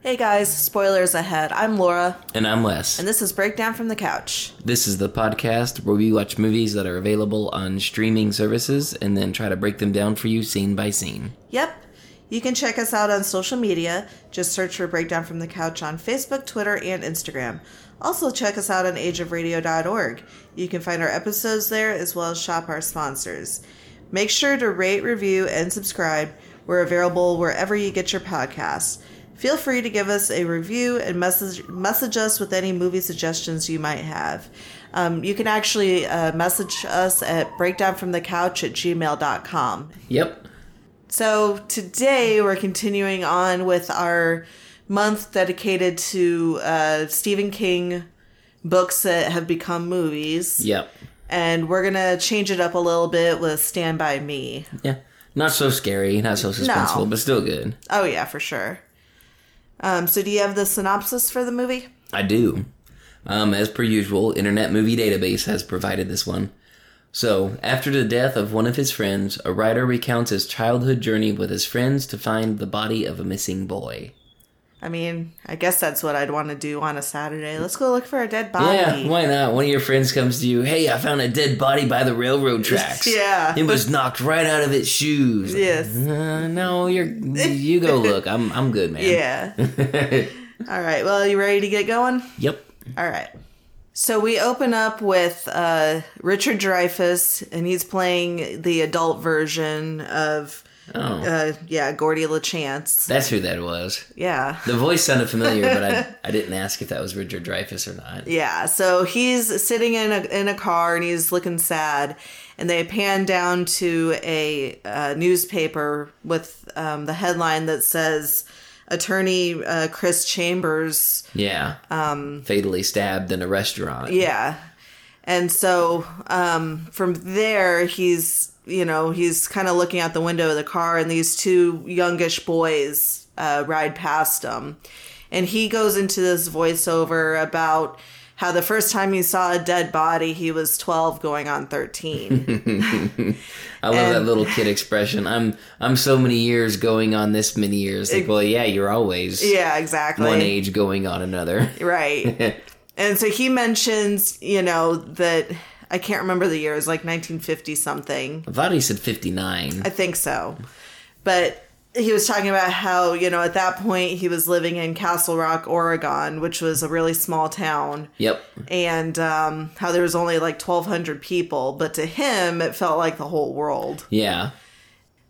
Hey guys, spoilers ahead. I'm Laura. And I'm Les. And this is Breakdown from the Couch. This is the podcast where we watch movies that are available on streaming services and then try to break them down for you scene by scene. Yep. You can check us out on social media. Just search for Breakdown from the Couch on Facebook, Twitter, and Instagram. Also check us out on ageofradio.org. You can find our episodes there as well as shop our sponsors. Make sure to rate, review, and subscribe. We're available wherever you get your podcasts. Feel free to give us a review and message us with any movie suggestions you might have. You can actually message us at breakdownfromthecouch@gmail.com. Yep. So today we're continuing on with our month dedicated to Stephen King books that have become movies. Yep. And we're going to change it up a little bit with Stand By Me. Yeah. Not so scary, not so suspenseful, but still good. Oh, yeah, for sure. So do you have the synopsis for the movie? I do. As per usual, Internet Movie Database has provided this one. So, after the death of one of his friends, a writer recounts his childhood journey with his friends to find the body of a missing boy. I mean, I guess that's what I'd want to do on a Saturday. Let's go look for a dead body. Yeah, why not? One of your friends comes to you, hey, I found a dead body by the railroad tracks. Yeah. It was knocked right out of its shoes. Yes. No, you go look. I'm good, man. Yeah. All right. Well, you ready to get going? Yep. All right. So we open up with Richard Dreyfuss, and he's playing the adult version of... Oh. Gordie Lachance. That's who that was. Yeah. The voice sounded familiar, but I didn't ask if that was Richard Dreyfuss or not. Yeah, so he's sitting in a car and he's looking sad, and they pan down to a newspaper with the headline that says Attorney Chris Chambers. Yeah. Fatally stabbed in a restaurant. Yeah. And so from there he's kind of looking out the window of the car, and these two youngish boys ride past him. And he goes into this voiceover about how the first time he saw a dead body, he was 12 going on 13. I love that little kid expression. I'm so many years going on this many years. Like, well, yeah, you're always. Yeah, exactly. One age going on another. Right. And so he mentions, that... I can't remember the year. It was like 1950 something. I thought he said 59. I think so. But he was talking about how, at that point he was living in Castle Rock, Oregon, which was a really small town. Yep. And how there was only like 1,200 people. But to him, it felt like the whole world. Yeah.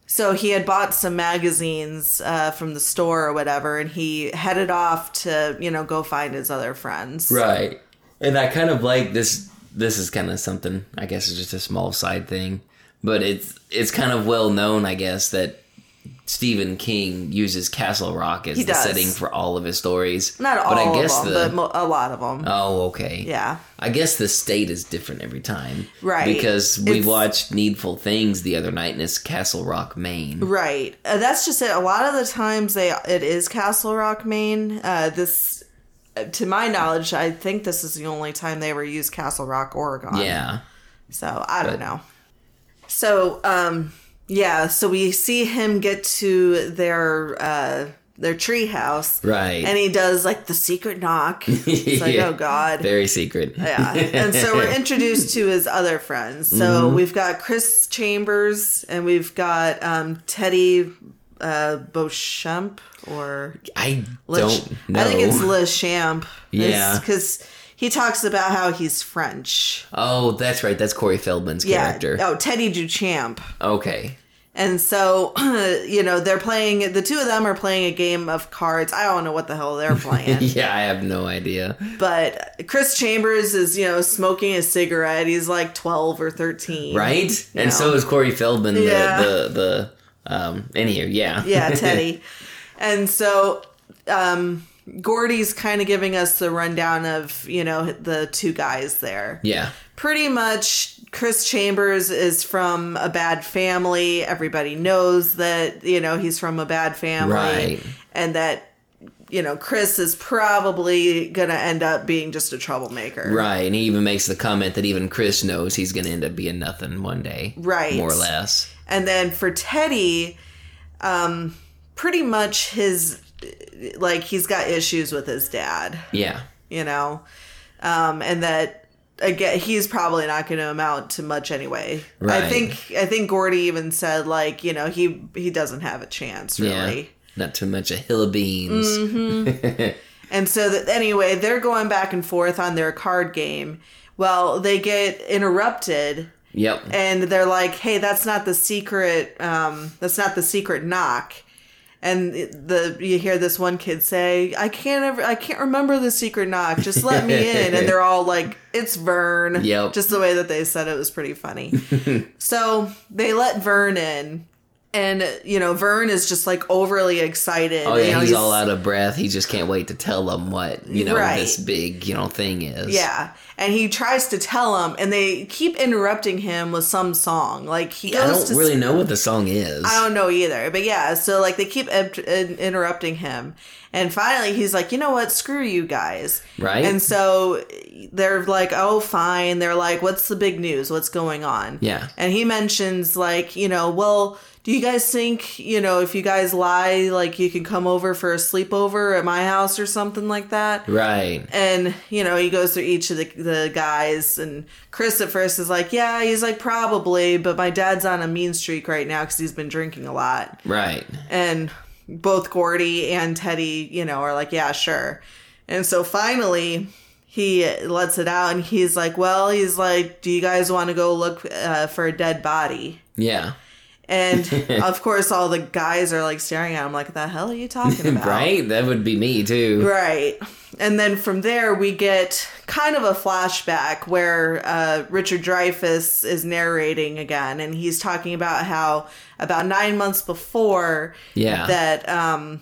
So he had bought some magazines from the store or whatever, and he headed off to, go find his other friends. Right. And I kind of like this... This is kind of something, I guess it's just a small side thing, but it's kind of well known, I guess, that Stephen King uses Castle Rock as the setting for all of his stories. Not all of them, but a lot of them. Oh, okay. Yeah. I guess the state is different every time. Right. Because we watched Needful Things the other night, and it's Castle Rock, Maine. Right. That's just it. A lot of the times it is Castle Rock, Maine. To my knowledge, I think this is the only time they ever used Castle Rock, Oregon. Yeah. So I don't know. So, yeah. So we see him get to their tree house. Right. And he does like the secret knock. It's like, yeah. Oh God. Very secret. Yeah. And so we're introduced to his other friends. So we've got Chris Chambers and we've got, Teddy, Beauchamp or I don't know. I think it's Lachamp. Yeah. Cause he talks about how he's French. Oh, that's right. That's Corey Feldman's character. Oh, Teddy Duchamp. Okay. And so, you know, they're playing, the two of them are playing a game of cards. I don't know what the hell they're playing. Yeah, I have no idea. But Chris Chambers is, you know, smoking a cigarette. He's like 12 or 13. Right? And so is Corey Feldman, yeah. Yeah, Teddy. And so, Gordy's kind of giving us the rundown of, you know, the two guys there. Yeah. Pretty much Chris Chambers is from a bad family. Everybody knows that, you know, he's from a bad family. Right. And that, you know, Chris is probably going to end up being just a troublemaker. Right. And he even makes the comment that even Chris knows he's going to end up being nothing one day. Right. More or less. And then for Teddy, pretty much his... like he's got issues with his dad. Yeah. You know? And that again he's probably not gonna amount to much anyway. Right. I think Gordy even said like, you know, he doesn't have a chance really. Yeah. Not too much a hill of beans. Mm-hmm. And so anyway, they're going back and forth on their card game. Well, they get interrupted. Yep. And they're like, hey, that's not the secret knock. And you hear this one kid say, I can't remember the secret knock. Just let me in. And they're all like, it's Vern. Yep. Just the way that they said it was pretty funny. So they let Vern in. And, you know, Vern is just like overly excited. Oh, yeah. You know, he's all out of breath. He just can't wait to tell them what, you know, this big, you know, thing is. Yeah. And he tries to tell them, and they keep interrupting him with some song. Like, he goes I don't really know what the song is. I don't know either. But yeah, so like they keep interrupting him. And finally, he's like, you know what? Screw you guys. Right. And so they're like, oh, fine. They're like, what's the big news? What's going on? Yeah. And he mentions like, you know, well, do you guys think, you know, if you guys lie, like you can come over for a sleepover at my house or something like that? Right. And, you know, he goes through each of the guys, and Chris at first is like, yeah, he's like, probably, but my dad's on a mean streak right now because he's been drinking a lot. Right. And both Gordy and Teddy, you know, are like, yeah, sure. And so finally he lets it out, and he's like, well, he's like, do you guys want to go look for a dead body? Yeah. And of course all the guys are like staring at him like, what the hell are you talking about? Right? That would be me too. Right. And then from there we get kind of a flashback where Richard Dreyfuss is narrating again, and he's talking about how about 9 months before that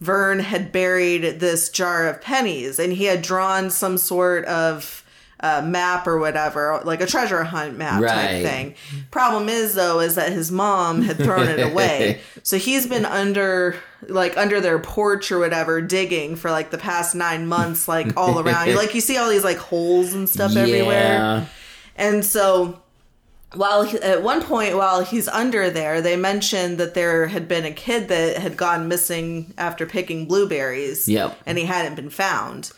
Vern had buried this jar of pennies, and he had drawn some sort of map or whatever, like a treasure hunt map type thing. Problem is though, is that his mom had thrown it away. So he's been under their porch or whatever, digging for like the past 9 months, like all around. Like you see all these like holes and stuff everywhere. And so at one point while he's under there, they mentioned that there had been a kid that had gone missing after picking blueberries. Yep. And he hadn't been found.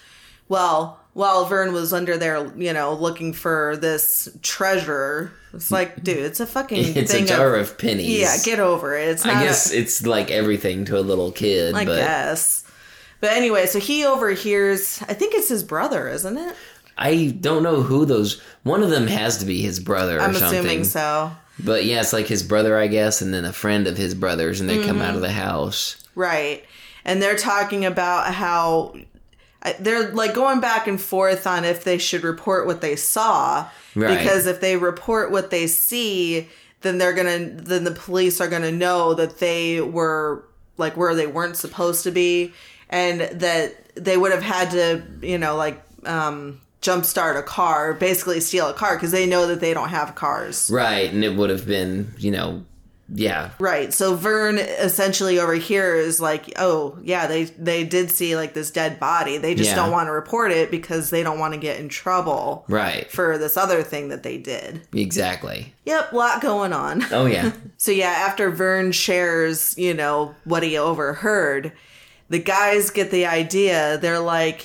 Well, while Vern was under there, you know, looking for this treasure, it's like, dude, it's a fucking thing. It's a jar of pennies. Yeah, get over it. It's not I guess it's like everything to a little kid. I guess. But anyway, so he overhears, I think it's his brother, isn't it? I don't know who one of them has to be his brother or something. I'm assuming so. But yeah, it's like his brother, I guess, and then a friend of his brother's, and they come out of the house. Right. And they're talking about how... they're like going back and forth on if they should report what they saw, because if they report what they see, then then the police are gonna know that they were like where they weren't supposed to be, and that they would have had to, you know, like jumpstart a car, basically steal a car, because they know that they don't have cars, right? And it would have been, you know, Yeah. Right. So Vern essentially over here is like, oh, yeah, they did see like this dead body. They just don't want to report it because they don't want to get in trouble. Right. For this other thing that they did. Exactly. Yep. Lot going on. Oh, yeah. So, yeah, after Vern shares, you know, what he overheard, the guys get the idea. They're like,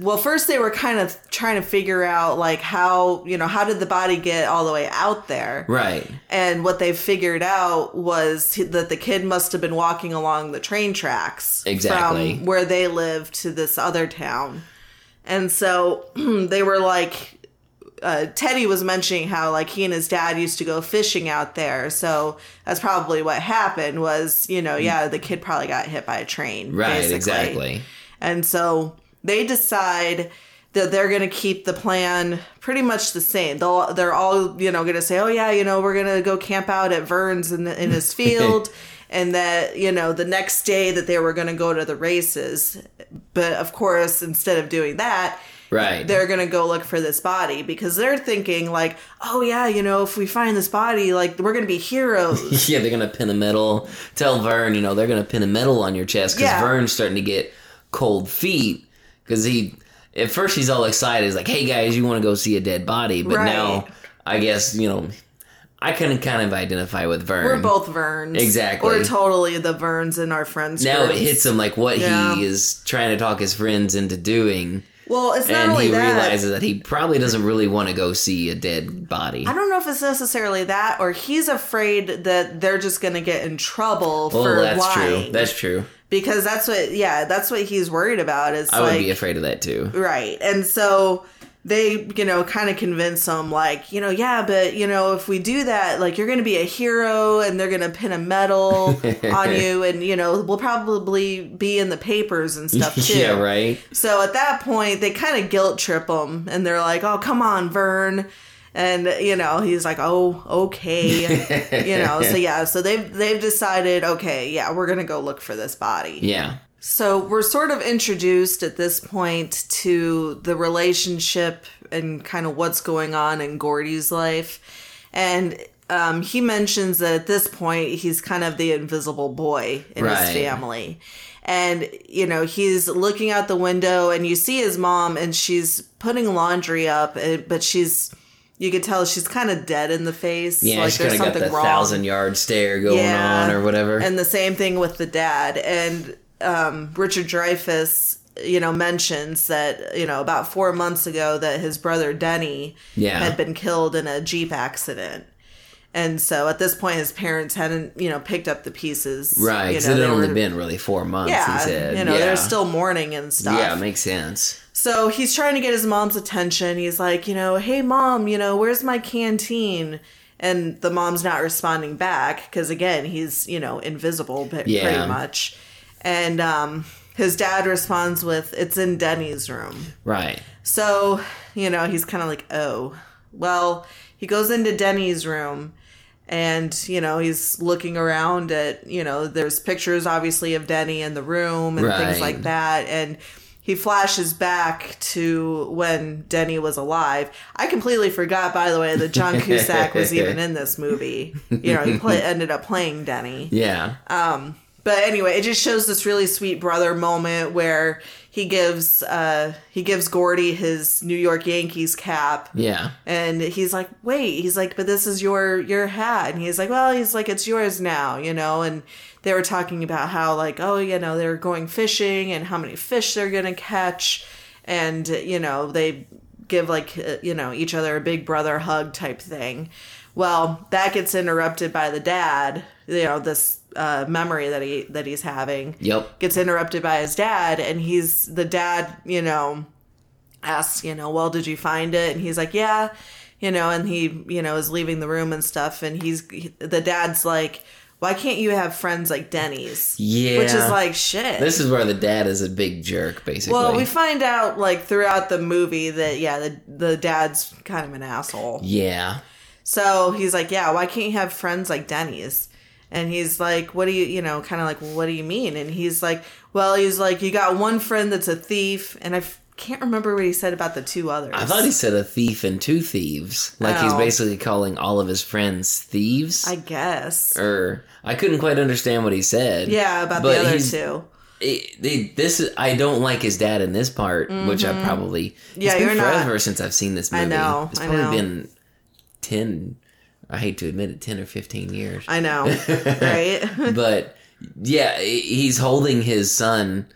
well, first they were kind of trying to figure out like how, you know, how did the body get all the way out there? Right. And what they figured out was that the kid must have been walking along the train tracks. Exactly. From where they live to this other town. And so they were like, Teddy was mentioning how like he and his dad used to go fishing out there. So that's probably what happened was, you know, yeah, the kid probably got hit by a train. Right, basically. Exactly. And so they decide that they're going to keep the plan pretty much the same. They're all, you know, going to say, oh, yeah, you know, we're going to go camp out at Vern's in his field. And that, you know, the next day that they were going to go to the races. But, of course, instead of doing that, right, they're going to go look for this body because they're thinking like, oh, yeah, you know, if we find this body, like, we're going to be heroes. Yeah, they're going to pin a medal. Tell Vern, you know, they're going to pin a medal on your chest because Vern's starting to get cold feet. Because at first he's all excited. He's like, hey, guys, you want to go see a dead body? But now, I guess, you know, I can kind of identify with Vern. We're both Verns. Exactly. We're totally the Verns in our friends. Now it hits him like what he is trying to talk his friends into doing. Well, it's not only that. And he realizes that he probably doesn't really want to go see a dead body. I don't know if it's necessarily that or he's afraid that they're just going to get in trouble for lying. Well, that's true. That's true. Because that's what he's worried about. Is I would be afraid of that too. Right. And so they, you know, kind of convince him like, you know, yeah, but, you know, if we do that, like, you're going to be a hero and they're going to pin a medal on you and, you know, we'll probably be in the papers and stuff too. Yeah, right. So at that point, they kind of guilt trip him and they're like, oh, come on, Vern. And, you know, he's like, oh, okay, you know, so, yeah, so they've decided, okay, yeah, we're going to go look for this body. Yeah. So we're sort of introduced at this point to the relationship and kind of what's going on in Gordie's life. And he mentions that at this point, he's kind of the invisible boy in his family. And, you know, he's looking out the window and you see his mom and she's putting laundry up, but she's... You could tell she's kind of dead in the face. Yeah, like there's something wrong. 1,000-yard stare going on or whatever. And the same thing with the dad. And Richard Dreyfuss, you know, mentions that, you know, about 4 months ago that his brother Denny had been killed in a Jeep accident. And so at this point, his parents hadn't, you know, picked up the pieces. Right, because it had only been really 4 months, he said. You know, they're still mourning and stuff. Yeah, it makes sense. So he's trying to get his mom's attention. He's like, you know, hey, Mom, you know, where's my canteen? And the mom's not responding back because, again, he's, you know, invisible pretty much. And his dad responds with, it's in Denny's room. Right. So, you know, he's kind of like, oh, well, he goes into Denny's room. And, you know, he's looking around at, you know, there's pictures, obviously, of Denny in the room and things like that. And he flashes back to when Denny was alive. I completely forgot, by the way, that John Cusack was even in this movie. You know, he ended up playing Denny. Yeah. But anyway, it just shows this really sweet brother moment where he gives Gordie his New York Yankees cap. Yeah. And he's like, wait, he's like, but this is your hat. And he's like, well, he's like, it's yours now, you know. And they were talking about how like, oh, you know, they're going fishing and how many fish they're going to catch. And, you know, they give like, you know, each other a big brother hug type thing. Well, that gets interrupted by the dad, you know, this memory that he's having. Yep. Gets interrupted by his dad, and the dad, you know, asks, you know, well, did you find it? And he's like, yeah, you know, and he, you know, is leaving the room and stuff, and the dad's like, why can't you have friends like Denny's? Yeah. Which is like, shit. This is where the dad is a big jerk, basically. Well, we find out, like, throughout the movie that, yeah, the dad's kind of an asshole. Yeah. So he's like, yeah, why can't you have friends like Denny's? And he's like, what do you, you know, kind of like, well, what do you mean? And he's like, well, he's like, you got one friend that's a thief. And I can't remember what he said about the two others. I thought he said a thief and two thieves. Like he's basically calling all of his friends thieves. I guess. Or I couldn't quite understand what he said. Yeah, about the other two. I don't like his dad in this part, mm-hmm. which I probably... Yeah, it's been forever since I've seen this movie. It's probably been 10... I hate to admit it, 10 or 15 years. I know, right? But, yeah, he's holding his son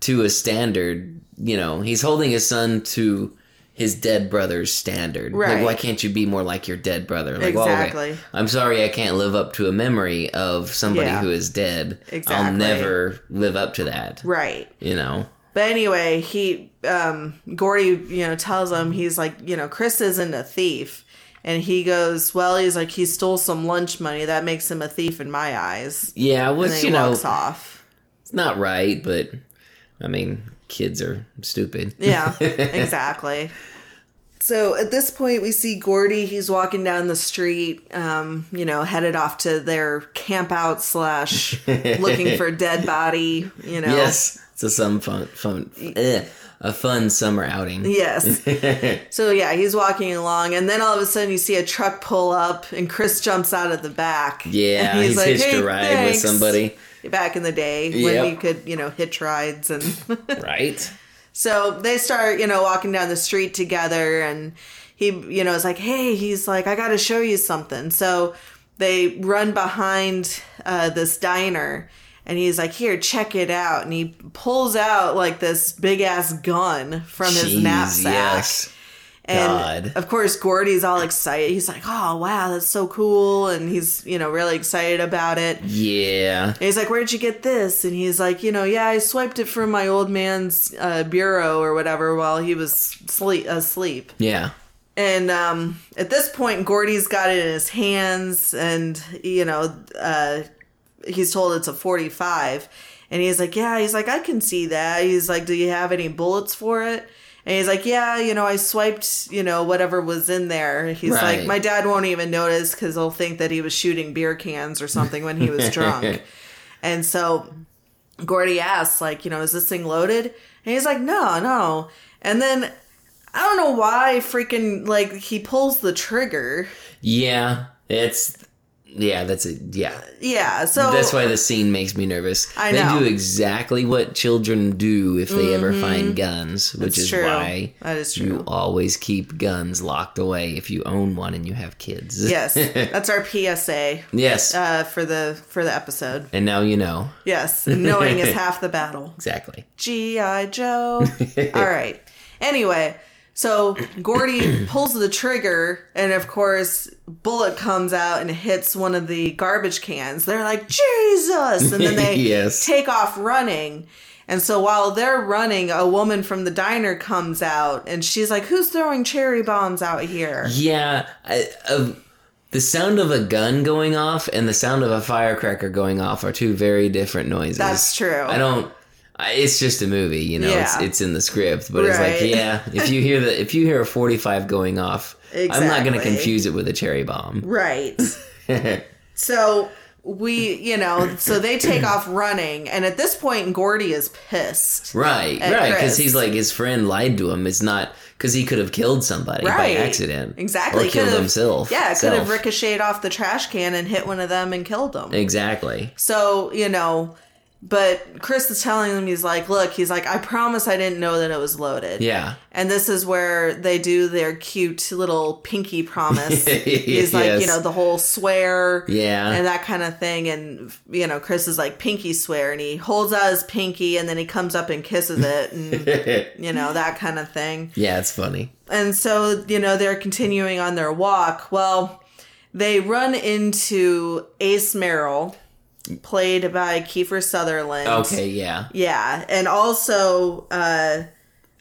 to a standard, you know. He's holding his son to his dead brother's standard. Right. Like, why can't you be more like your dead brother? Like, exactly. Well, okay, I'm sorry I can't live up to a memory of somebody who is dead. Exactly. I'll never live up to that. Right. You know? But anyway, he, Gordie, you know, tells him, he's like, you know, Chris isn't a thief. And he goes, well, he's like, he stole some lunch money. That makes him a thief in my eyes. Yeah, which, you know. And then he walks off. It's not right, but, I mean, kids are stupid. Yeah, exactly. So, at this point, we see Gordie. He's walking down the street, you know, headed off to their camp out / looking for a dead body, you know. Yes, it's a fun summer outing. Yes. So, yeah, he's walking along, and then all of a sudden you see a truck pull up, and Chris jumps out of the back. Yeah, and he's like, hitched a ride with somebody. Back in the day when you could, you know, hitch rides and... Right. So they start, you know, walking down the street together, and he, you know, is like, hey, he's like, I got to show you something. So they run behind this diner. And he's like, here, check it out. And he pulls out, like, this big-ass gun from his knapsack. Yes. And, of course, Gordie's all excited. He's like, oh, wow, that's so cool. And he's, you know, really excited about it. Yeah. And he's like, where'd you get this? And he's like, you know, yeah, I swiped it from my old man's bureau or whatever while he was asleep. Yeah. And at this point, Gordie's got it in his hands and, you know... he's told it's a 45, and he's like, yeah, he's like, I can see that. He's like, do you have any bullets for it? And he's like, yeah, you know, I swiped, you know, whatever was in there. He's like, my dad won't even notice because he'll think that he was shooting beer cans or something when he was drunk. And so Gordie asks, like, you know, is this thing loaded? And he's like, no. And then I don't know why freaking, like, he pulls the trigger. Yeah, Yeah, so... That's why the scene makes me nervous. I know. They do exactly what children do if they ever find guns, which is why you always keep guns locked away if you own one and you have kids. Yes, that's our PSA. Yes. For the episode. And now you know. Yes, knowing is half the battle. Exactly. G.I. Joe. All right. Anyway... So Gordie pulls the trigger, and of course, bullet comes out and hits one of the garbage cans. They're like, Jesus! And then they take off running. And so while they're running, a woman from the diner comes out, and she's like, who's throwing cherry bombs out here? Yeah. The sound of a gun going off and the sound of a firecracker going off are two very different noises. That's true. It's just a movie, you know, it's in the script, but it's like, yeah, if you hear a 45 going off, exactly. I'm not going to confuse it with a cherry bomb. Right. So so they take off running, and at this point, Gordie is pissed. Right. Because he's like, his friend lied to him. It's not because he could have killed somebody by accident. Exactly. Or killed himself. Yeah, could have ricocheted off the trash can and hit one of them and killed them. Exactly. So, you know... But Chris is telling him, he's like, look, he's like, I promise I didn't know that it was loaded. Yeah. And this is where they do their cute little pinky promise. He's like, you know, the whole swear. Yeah. And that kind of thing. And, you know, Chris is like, pinky swear. And he holds out his pinky and then he comes up and kisses it. And, you know, that kind of thing. Yeah, it's funny. And so, you know, they're continuing on their walk. Well, they run into Ace Merrill. Played by Kiefer Sutherland. Okay, yeah. Yeah, and also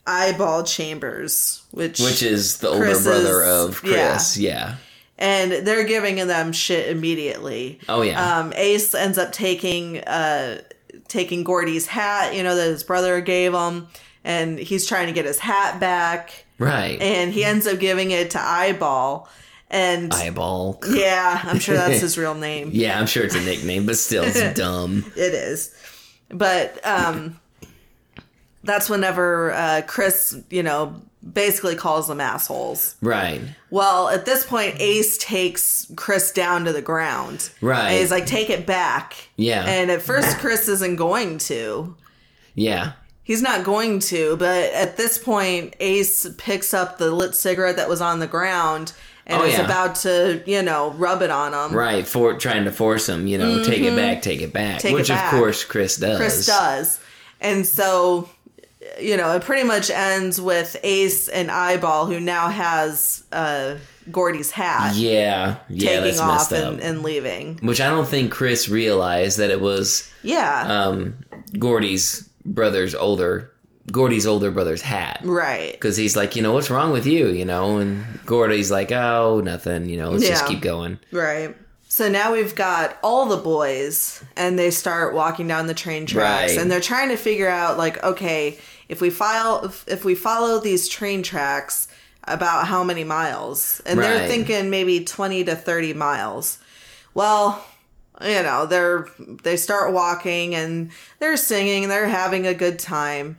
Eyeball Chambers, which is the older brother of Chris, yeah. And they're giving them shit immediately. Oh, yeah. Ace ends up taking Gordie's hat, you know, that his brother gave him, and he's trying to get his hat back. Right. And he ends up giving it to Eyeball. And Eyeball. Yeah, I'm sure that's his real name. Yeah, I'm sure it's a nickname, but still, it's dumb. It is. But that's whenever Chris, you know, basically calls them assholes. Right. Well, at this point, Ace takes Chris down to the ground. Right. And he's like, take it back. Yeah. And at first, Chris isn't going to. Yeah. He's not going to, but at this point, Ace picks up the lit cigarette that was on the ground and is about to, you know, rub it on him. Right, for trying to force him, you know, take it back, take it back. Which, of course, Chris does. Chris does. And so, you know, it pretty much ends with Ace and Eyeball, who now has Gordy's hat. Yeah. Yeah, that's messed up. Taking off and leaving. Which I don't think Chris realized that it was Gordy's older brother's hat. Right. Because he's like, you know, what's wrong with you? You know, and Gordy's like, oh, nothing. You know, let's just keep going. Right. So now we've got all the boys and they start walking down the train tracks and they're trying to figure out like, okay, if we follow these train tracks about how many miles, and they're thinking maybe 20 to 30 miles. Well, you know, they start walking and they're singing and they're having a good time.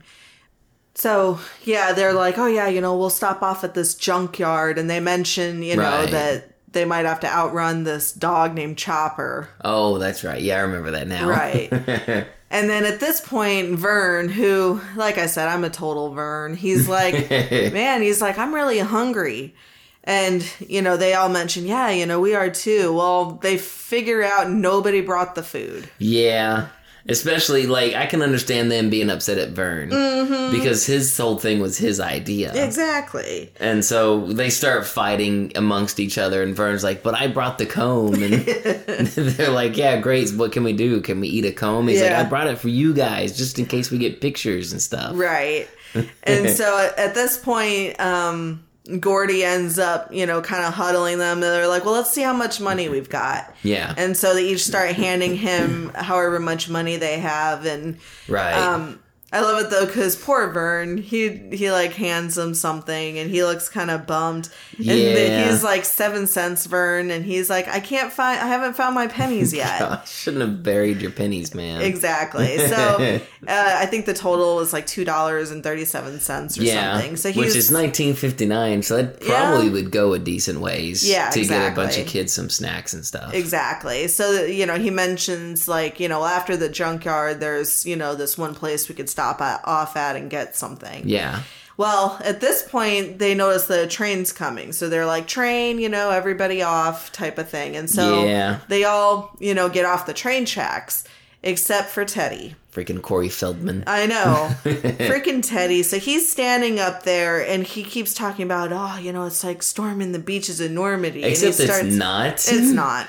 So, yeah, they're like, oh, yeah, you know, we'll stop off at this junkyard. And they mention, you know, that they might have to outrun this dog named Chopper. Oh, that's right. Yeah, I remember that now. Right. And then at this point, Vern, who, like I said, I'm a total Vern. He's like, man, he's like, I'm really hungry. And, you know, they all mention, yeah, you know, we are too. Well, they figure out nobody brought the food. Yeah. Especially, like, I can understand them being upset at Vern. Mm-hmm. Because his whole thing was his idea. Exactly. And so they start fighting amongst each other. And Vern's like, but I brought the comb. And they're like, yeah, great. What can we do? Can we eat a comb? He's like, I brought it for you guys just in case we get pictures and stuff. Right. And so at this point, Gordy ends up, you know, kind of huddling them. And they're like, well, let's see how much money we've got. Yeah. And so they each start handing him however much money they have. And I love it, though, because poor Vern, he like hands him something and he looks kind of bummed. And he's like, 7 cents, Vern. And he's like, I haven't found my pennies yet. Gosh, shouldn't have buried your pennies, man. Exactly. So I think the total was like $2.37 or something. So which is $19.59. So that probably would go a decent ways to get a bunch of kids some snacks and stuff. Exactly. So, you know, he mentions like, you know, after the junkyard, there's, you know, this one place we could stop off at and get something. Yeah. Well, at this point, they notice the train's coming. So they're like, train, you know, everybody off type of thing. And so they all, you know, get off the train tracks except for Teddy. Freaking Corey Feldman. I know. Freaking Teddy. So he's standing up there and he keeps talking about, oh, you know, it's like storming the beach's enormity. Except it's not.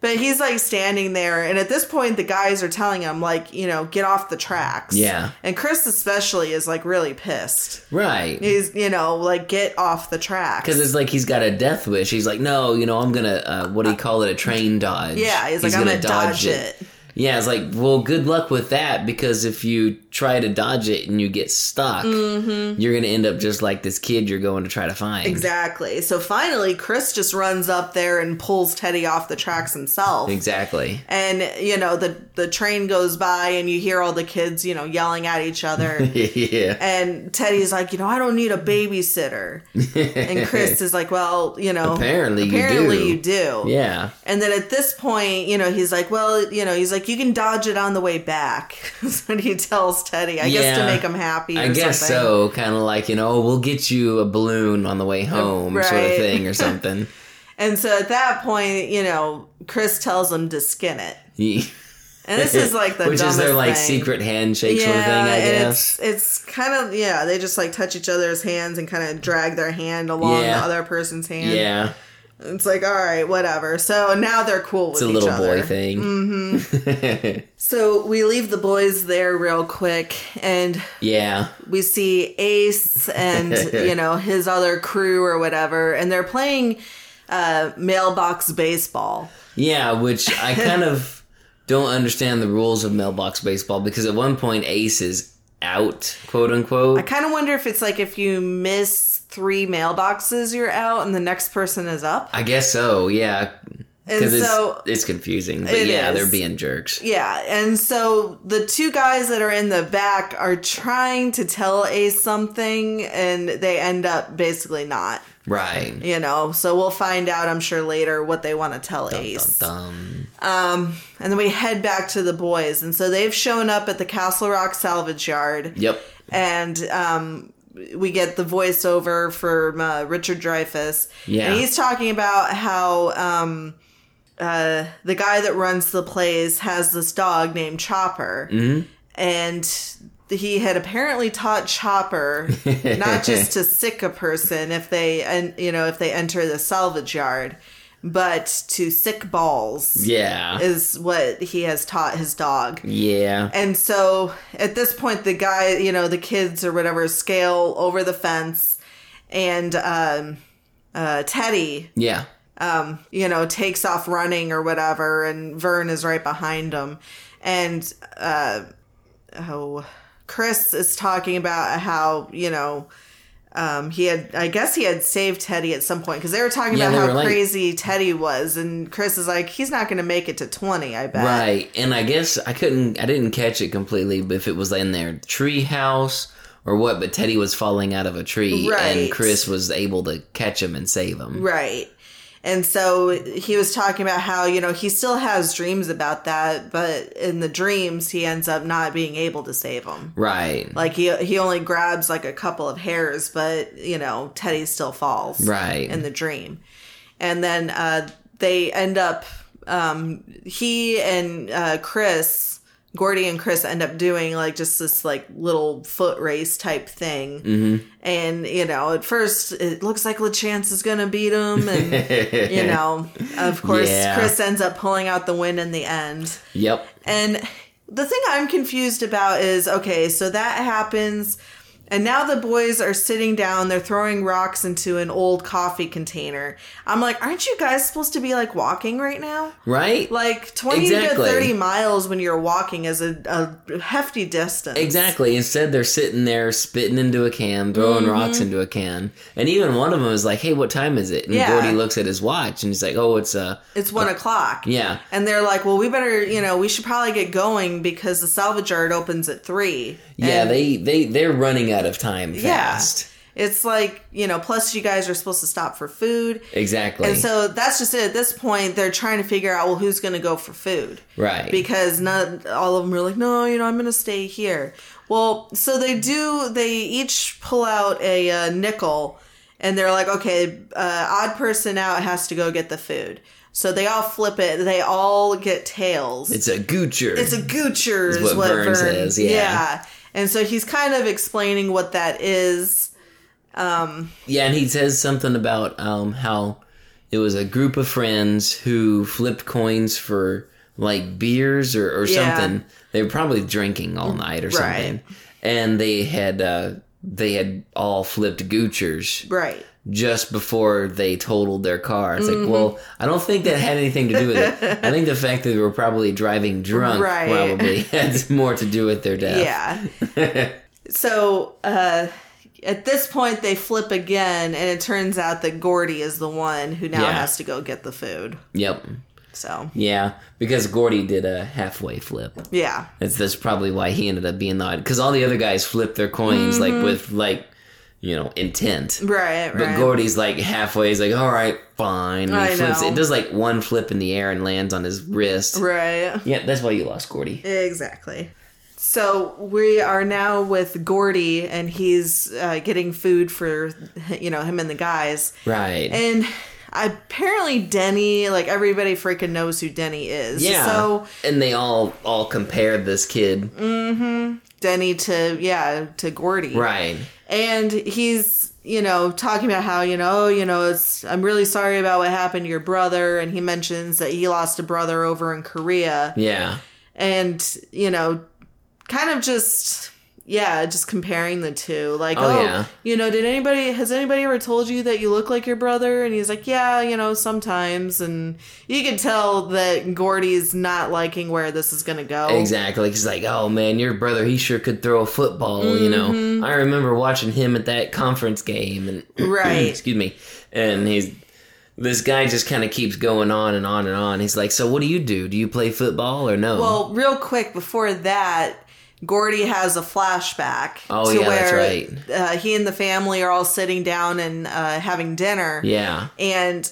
But he's, like, standing there, and at this point, the guys are telling him, like, you know, get off the tracks. Yeah. And Chris especially is, like, really pissed. Right. He's, you know, like, get off the tracks. Because it's like he's got a death wish. He's like, no, you know, I'm going to, what do you call it, a train dodge. Yeah, he's like, I'm going to dodge it. Yeah, it's like, well, good luck with that, because if you try to dodge it and you get stuck, you're going to end up just like this kid you're going to try to find. Exactly. So finally, Chris just runs up there and pulls Teddy off the tracks himself. Exactly. And, you know, the train goes by and you hear all the kids, you know, yelling at each other. Yeah. And Teddy's like, you know, I don't need a babysitter. And Chris is like, well, you know. Apparently you do. Yeah. And then at this point, you know, he's like, well, you know, he's like, you can dodge it on the way back. That's what he tells Teddy, I guess, to make him happy or something. Kind of like, you know, we'll get you a balloon on the way home sort of thing or something. And so at that point, you know, Chris tells him to skin it. And this is like the dumbest thing. Which is their like secret handshake sort of thing, I guess. It's kind of, they just like touch each other's hands and kind of drag their hand along the other person's hand. Yeah. It's like, all right, whatever. So now they're cool with each other. It's a little boy thing. Mm-hmm. So we leave the boys there real quick, and we see Ace and, you know, his other crew or whatever, and they're playing mailbox baseball. Yeah, which I kind of don't understand the rules of mailbox baseball, because at one point Ace is out, quote unquote. I kind of wonder if it's like if you miss 3 mailboxes, you're out, and the next person is up. I guess so, yeah. And so it's confusing, but yeah, they're being jerks. Yeah. And so the two guys that are in the back are trying to tell Ace something, and they end up basically not. Right. You know, so we'll find out, I'm sure, later what they want to tell Ace. Dun, dun. And then we head back to the boys. And so they've shown up at the Castle Rock salvage yard. Yep. And, we get the voiceover from Richard Dreyfuss. Yeah. And he's talking about how, the guy that runs the place has this dog named Chopper, mm-hmm. and he had apparently taught Chopper not just to sic a person if they, you know, if they enter the salvage yard, but to sic balls. Yeah, is what he has taught his dog. Yeah, and so at this point, the guy, you know, the kids or whatever, scale over the fence, and Teddy. Yeah. You know, takes off running or whatever, and Vern is right behind him. And Chris is talking about how, you know, he had saved Teddy at some point, because they were talking about how crazy Teddy was, and Chris is like, he's not going to make it to 20, I bet. Right, and I guess I didn't catch it completely, but if it was in their tree house or what, but Teddy was falling out of a tree, right. And Chris was able to catch him and save him. Right. And so he was talking about how, you know, he still has dreams about that, but in the dreams, he ends up not being able to save him. Right. Like, he only grabs, like, a couple of hairs, but, you know, Teddy still falls. Right. In the dream. And then they end up, he and Gordie and Chris end up doing, like, just this, like, little foot race type thing. Mm-hmm. And, you know, at first, it looks like Lachance is going to beat him. And, you know, of course, yeah. Chris ends up pulling out the win in the end. Yep. And the thing I'm confused about is, okay, so that happens. And now the boys are sitting down. They're throwing rocks into an old coffee container. I'm like, aren't you guys supposed to be, like, walking right now? Right? Like, 20 to 30 miles when you're walking is a hefty distance. Exactly. Instead, they're sitting there spitting into a can, throwing mm-hmm. rocks into a can. And even one of them is like, hey, what time is it? And yeah. Gordie looks at his watch, and he's like, oh, It's 1 o'clock. Yeah. And they're like, well, we better, you know, we should probably get going because the salvage yard opens at 3. Yeah, and they're running out of time fast. Yeah. It's like, you know, plus you guys are supposed to stop for food. Exactly. And so that's just it. At this point, they're trying to figure out, well, who's going to go for food? Right. Because not all of them are like, no, you know, I'm going to stay here. Well, so they each pull out a nickel, and they're like, okay, odd person out has to go get the food. So they all flip it. They all get tails. It's a goocher. Is what Vern says. Yeah. And so he's kind of explaining what that is. Yeah, and he says something about how it was a group of friends who flipped coins for, like, beers or something. They were probably drinking all night or something. Right. And they had all flipped goochers. Right. Just before they totaled their car. It's mm-hmm. like, well, I don't think that had anything to do with it. I think the fact that they were probably driving drunk probably had more to do with their death. Yeah. So at this point, they flip again, and it turns out that Gordie is the one who now has to go get the food. Yep. So. Yeah, because Gordie did a halfway flip. Yeah. That's probably why he ended up being the odd. Because all the other guys flipped their coins mm-hmm. with you know, intent. Right. But Gordie's like halfway. He's like, all right, fine. And he flips. It does like one flip in the air and lands on his wrist. Right. Yeah, that's why you lost Gordie. Exactly. So we are now with Gordie, and he's getting food for, you know, him and the guys. Right. And apparently Denny, like, everybody freaking knows who Denny is. Yeah. So, and they all compared this kid. Mm-hmm. Denny to Gordie. Right. And he's, you know, talking about how, you know, I'm really sorry about what happened to your brother. And he mentions that he lost a brother over in Korea. Yeah. And, you know, kind of just comparing the two. Like, you know, has anybody ever told you that you look like your brother? And he's like, yeah, you know, sometimes. And you can tell that Gordie's not liking where this is going to go. Exactly. He's like, oh, man, your brother, he sure could throw a football, mm-hmm. you know. I remember watching him at that conference game. And, right. Excuse me. And he's this guy just kind of keeps going on and on and on. He's like, so what do you do? Do you play football or no? Well, real quick, before that, Gordie has a flashback to where that's right. He and the family are all sitting down and having dinner. Yeah. And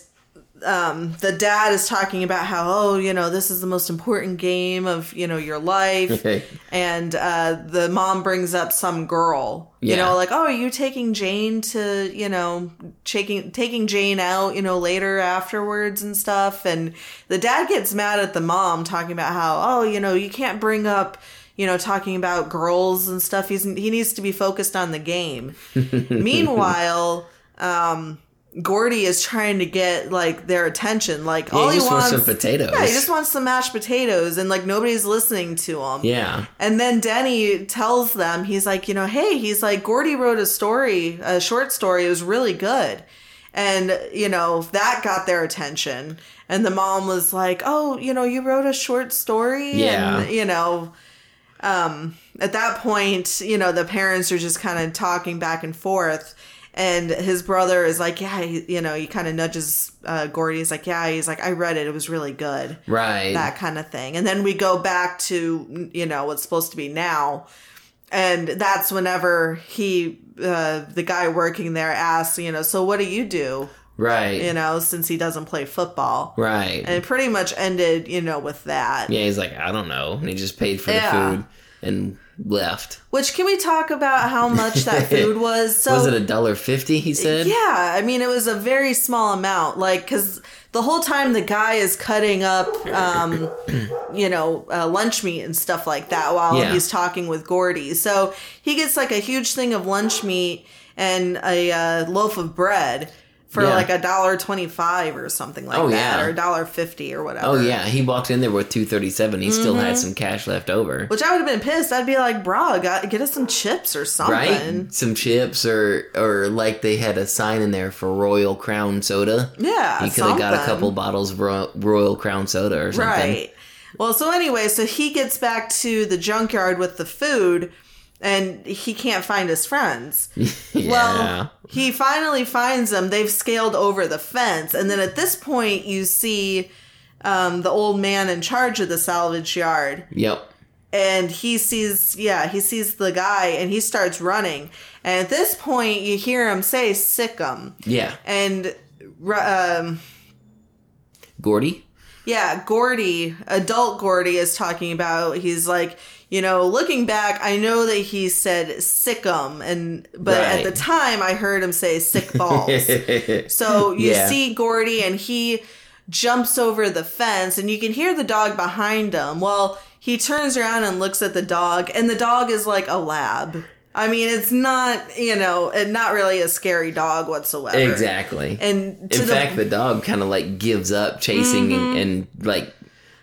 the dad is talking about how, this is the most important game of, your life. And the mom brings up some girl, you're taking Jane to, taking Jane out, later afterwards and stuff. And the dad gets mad at the mom talking about how, you can't bring up, talking about girls and stuff. He needs to be focused on the game. Meanwhile, Gordie is trying to get their attention. He just wants some potatoes. Yeah, he just wants some mashed potatoes, and nobody's listening to him. Yeah. And then Denny tells them, he's like, hey, he's like, Gordie wrote a short story. It was really good, and that got their attention. And the mom was like, oh, you wrote a short story. Yeah. And, at that point, the parents are just kind of talking back and forth. And his brother is like, yeah, he kind of nudges Gordie. He's like, yeah, he's like, I read it. It was really good. Right. That kind of thing. And then we go back to, what's supposed to be now. And that's whenever he, the guy working there asks, so what do you do? Right. Since he doesn't play football. Right. And it pretty much ended, with that. Yeah, he's like, I don't know. And he just paid for the food and left. Which, can we talk about how much that food was? So, was it $1.50? He said. Yeah, I mean, it was a very small amount. Because the whole time the guy is cutting up, lunch meat and stuff like that while he's talking with Gordie. So he gets a huge thing of lunch meat and a loaf of bread for $1.25 or something that, or $1.50 or whatever. Oh yeah, he walked in there with $2.37. He still had some cash left over. Which I would have been pissed. I'd be like, bro, get us some chips or something. Right? Some chips or they had a sign in there for Royal Crown Soda. Yeah, he could have got a couple bottles of Royal Crown Soda or something. Right. Well, so anyway, so he gets back to the junkyard with the food. And he can't find his friends. Yeah. Well, he finally finds them. They've scaled over the fence. And then at this point, you see the old man in charge of the salvage yard. Yep. And he sees the guy and he starts running. And at this point, you hear him say, sick 'em. Yeah. And Gordie? Yeah, Gordie, adult Gordie is talking about, he's like, looking back, I know that he said sick 'em, but at the time I heard him say sick balls. So you see Gordie and he jumps over the fence and you can hear the dog behind him. Well, he turns around and looks at the dog and the dog is like a lab. I mean, it's not, not really a scary dog whatsoever. Exactly. And in fact, the dog kind of gives up chasing and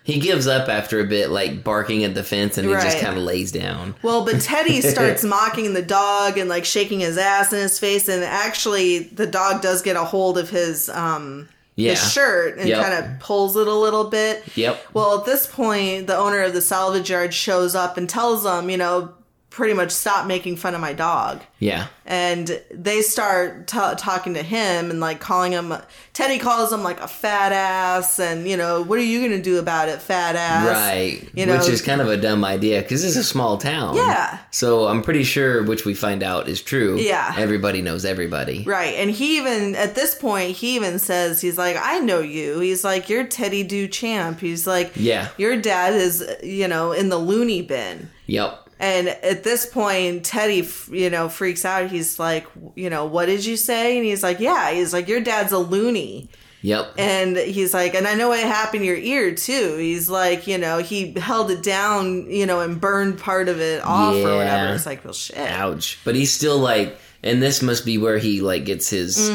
he gives up after a bit, barking at the fence, and he just kind of lays down. Well, but Teddy starts mocking the dog and shaking his ass in his face. And actually, the dog does get a hold of his shirt and kind of pulls it a little bit. Yep. Well, at this point, the owner of the salvage yard shows up and tells them, pretty much stop making fun of my dog. Yeah. And they start talking to him and calling him, Teddy calls him a fat ass and, what are you going to do about it, fat ass? Right. Which is kind of a dumb idea because it's a small town. Yeah. So I'm pretty sure, which we find out is true. Yeah. Everybody knows everybody. Right. And he even, at this point, says, he's like, I know you. He's like, you're Teddy Duchamp. He's like, your dad is, in the loony bin. Yep. And at this point, Teddy, freaks out. He's like, what did you say? And he's like, yeah. He's like, your dad's a loony. Yep. And he's like, and I know it happened to your ear, too. He's like, he held it down, and burned part of it off or whatever. It's like, well, shit. Ouch. But he's still like, and this must be where he gets his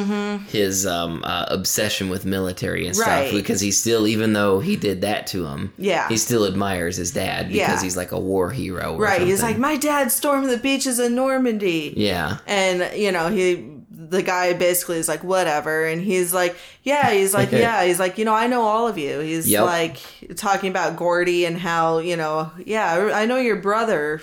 obsession with military and stuff because he still, even though he did that to him, he still admires his dad because he's like a war hero. Right. Something. He's like, my dad stormed the beaches in Normandy. Yeah. And the guy basically is like, whatever. And he's like, I know all of you. He's talking about Gordie and how, I know your brother,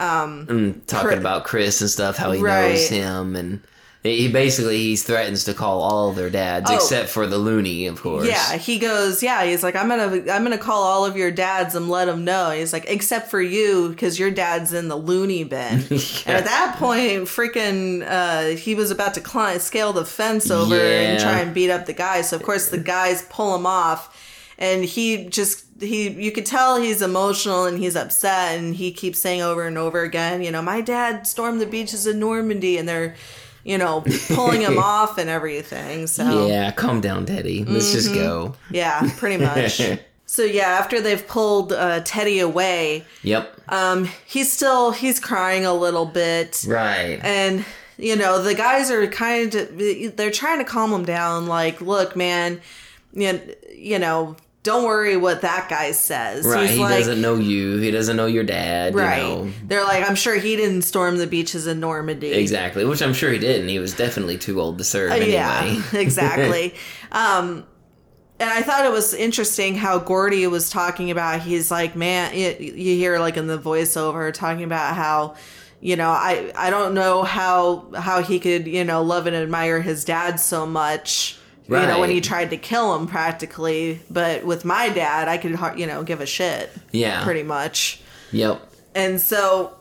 and talking about Chris and stuff, how he knows him and He basically, he threatens to call all their dads, except for the loony, of course. Yeah, he goes, yeah, he's like, I'm gonna call all of your dads and let them know. He's like, except for you, because your dad's in the loony bin. Yeah. And at that point, freaking, he was about to scale the fence over and try and beat up the guys. So, of course, the guys pull him off. And you could tell he's emotional and he's upset. And he keeps saying over and over again, you know, my dad stormed the beaches of Normandy. And they're... you know, pulling him off and everything. So yeah, calm down, Teddy. Let's just go. Yeah, pretty much. So yeah, after they've pulled Teddy away, he's crying a little bit, right? And you know, the guys are they're trying to calm him down. Like, look, man, you know, don't worry what that guy says. Right, he doesn't know you. He doesn't know your dad. Right. You know. They're like, I'm sure he didn't storm the beaches in Normandy. Exactly, which I'm sure he didn't. He was definitely too old to serve anyway. Yeah, exactly. And I thought it was interesting how Gordie was talking about, he's like, man, you hear like in the voiceover talking about how, you know, I don't know how he could, you know, love and admire his dad so much. Right. You know, when he tried to kill him practically, but with my dad, I could, you know, give a shit. Yeah. Pretty much. Yep. And so,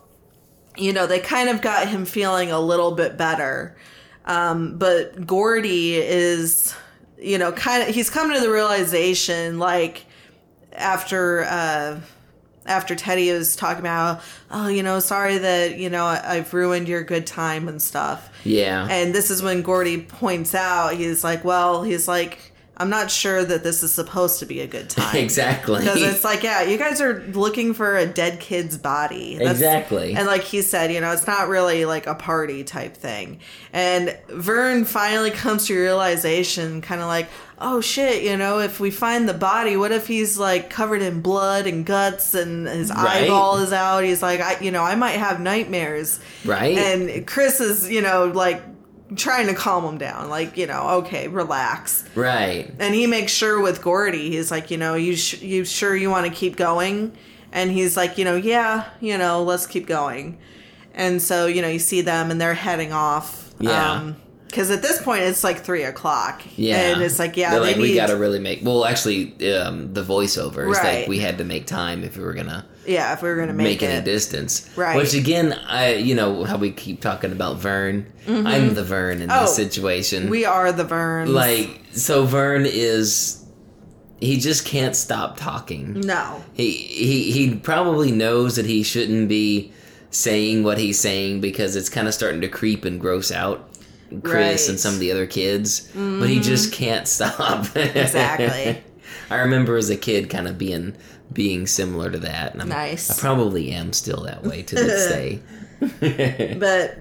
you know, they kind of got him feeling a little bit better. But Gordie is, you know, he's come to the realization, like, after Teddy was talking about, oh, you know, sorry that, you know, I've ruined your good time and stuff. Yeah. And this is when Gordie points out, he's like, I'm not sure that this is supposed to be a good time. Exactly. Because it's like, yeah, you guys are looking for a dead kid's body. Exactly. And like he said, you know, it's not really like a party type thing. And Vern finally comes to realization, kind of like, oh shit, you know, if we find the body, what if he's like covered in blood and guts and his eyeball is out? He's like, I might have nightmares. Right. And Chris is, you know, like, trying to calm him down, like, you know, okay, relax. Right. And he makes sure with Gordie, he's like, you know, you sure you want to keep going? And he's like, you know, yeah, you know, let's keep going. And so, you know, you see them and they're heading off. Yeah. Because at this point, it's like 3 o'clock. Yeah. And it's like, yeah, like, we got to really make... Well, actually, the voiceover is like, we had to make time if we were going to... Yeah, if we were going to make it. Any distance. Right. Which, again, you know, how we keep talking about Vern. Mm-hmm. I'm the Vern in this situation. We are the Verns. Like, so Vern is... He just can't stop talking. No. He probably knows that he shouldn't be saying what he's saying because it's kind of starting to creep and gross out Chris and some of the other kids, but he just can't stop. Exactly. I remember as a kid kind of being similar to that. And I probably am still that way to this day. But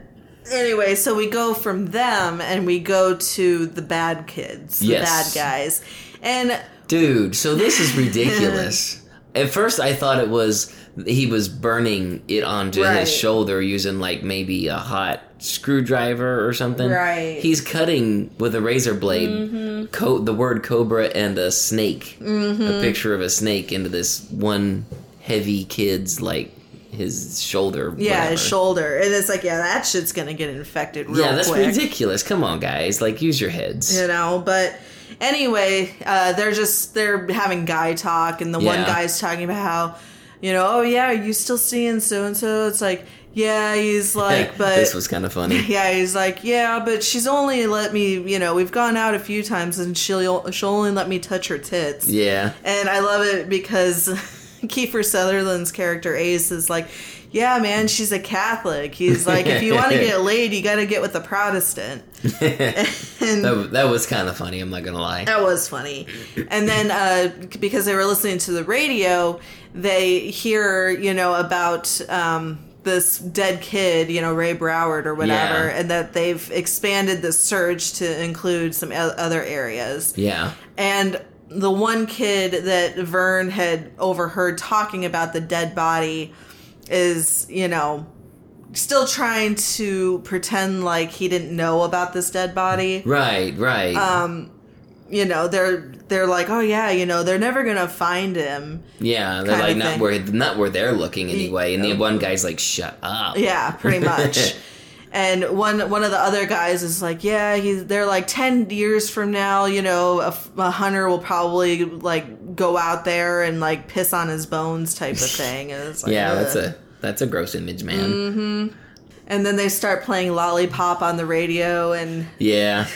anyway, so we go from them and we go to the bad kids, the bad guys. And dude, so this is ridiculous. At first I thought it was he was burning it onto his shoulder using like maybe a hot screwdriver or something. Right. He's cutting with a razor blade the word cobra and a snake, a picture of a snake into this one heavy kid's like his shoulder. Yeah, whatever. His shoulder. And it's like, yeah, that shit's gonna get infected real quick. Yeah, that's ridiculous. Come on, guys. Like, use your heads. You know, but... Anyway, they're having guy talk, and the one guy's talking about how, you know, oh yeah, are you still seeing so-and-so? It's like, yeah, he's like, but... This was kind of funny. Yeah, he's like, yeah, but she's only let me, you know, we've gone out a few times, and she'll only let me touch her tits. Yeah. And I love it because Kiefer Sutherland's character, Ace, is like... Yeah, man, she's a Catholic. He's like, if you want to get laid, you got to get with a Protestant. And that was kind of funny. I'm not going to lie. That was funny. And then because they were listening to the radio, they hear, you know, about this dead kid, you know, Ray Broward or whatever, and that they've expanded the search to include some other areas. Yeah. And the one kid that Vern had overheard talking about the dead body is, you know, still trying to pretend like he didn't know about this dead body. Right. You know, they're like, oh yeah, you know, they're never gonna find him. Yeah, they're like not where they're looking anyway. And the one guy's like, shut up. Yeah, pretty much. And one of the other guys is like, yeah, they're like 10 years from now, you know, a hunter will probably like go out there and like piss on his bones type of thing. And it's like, yeah, that's a gross image, man. Mm-hmm. And then they start playing Lollipop on the radio, and yeah,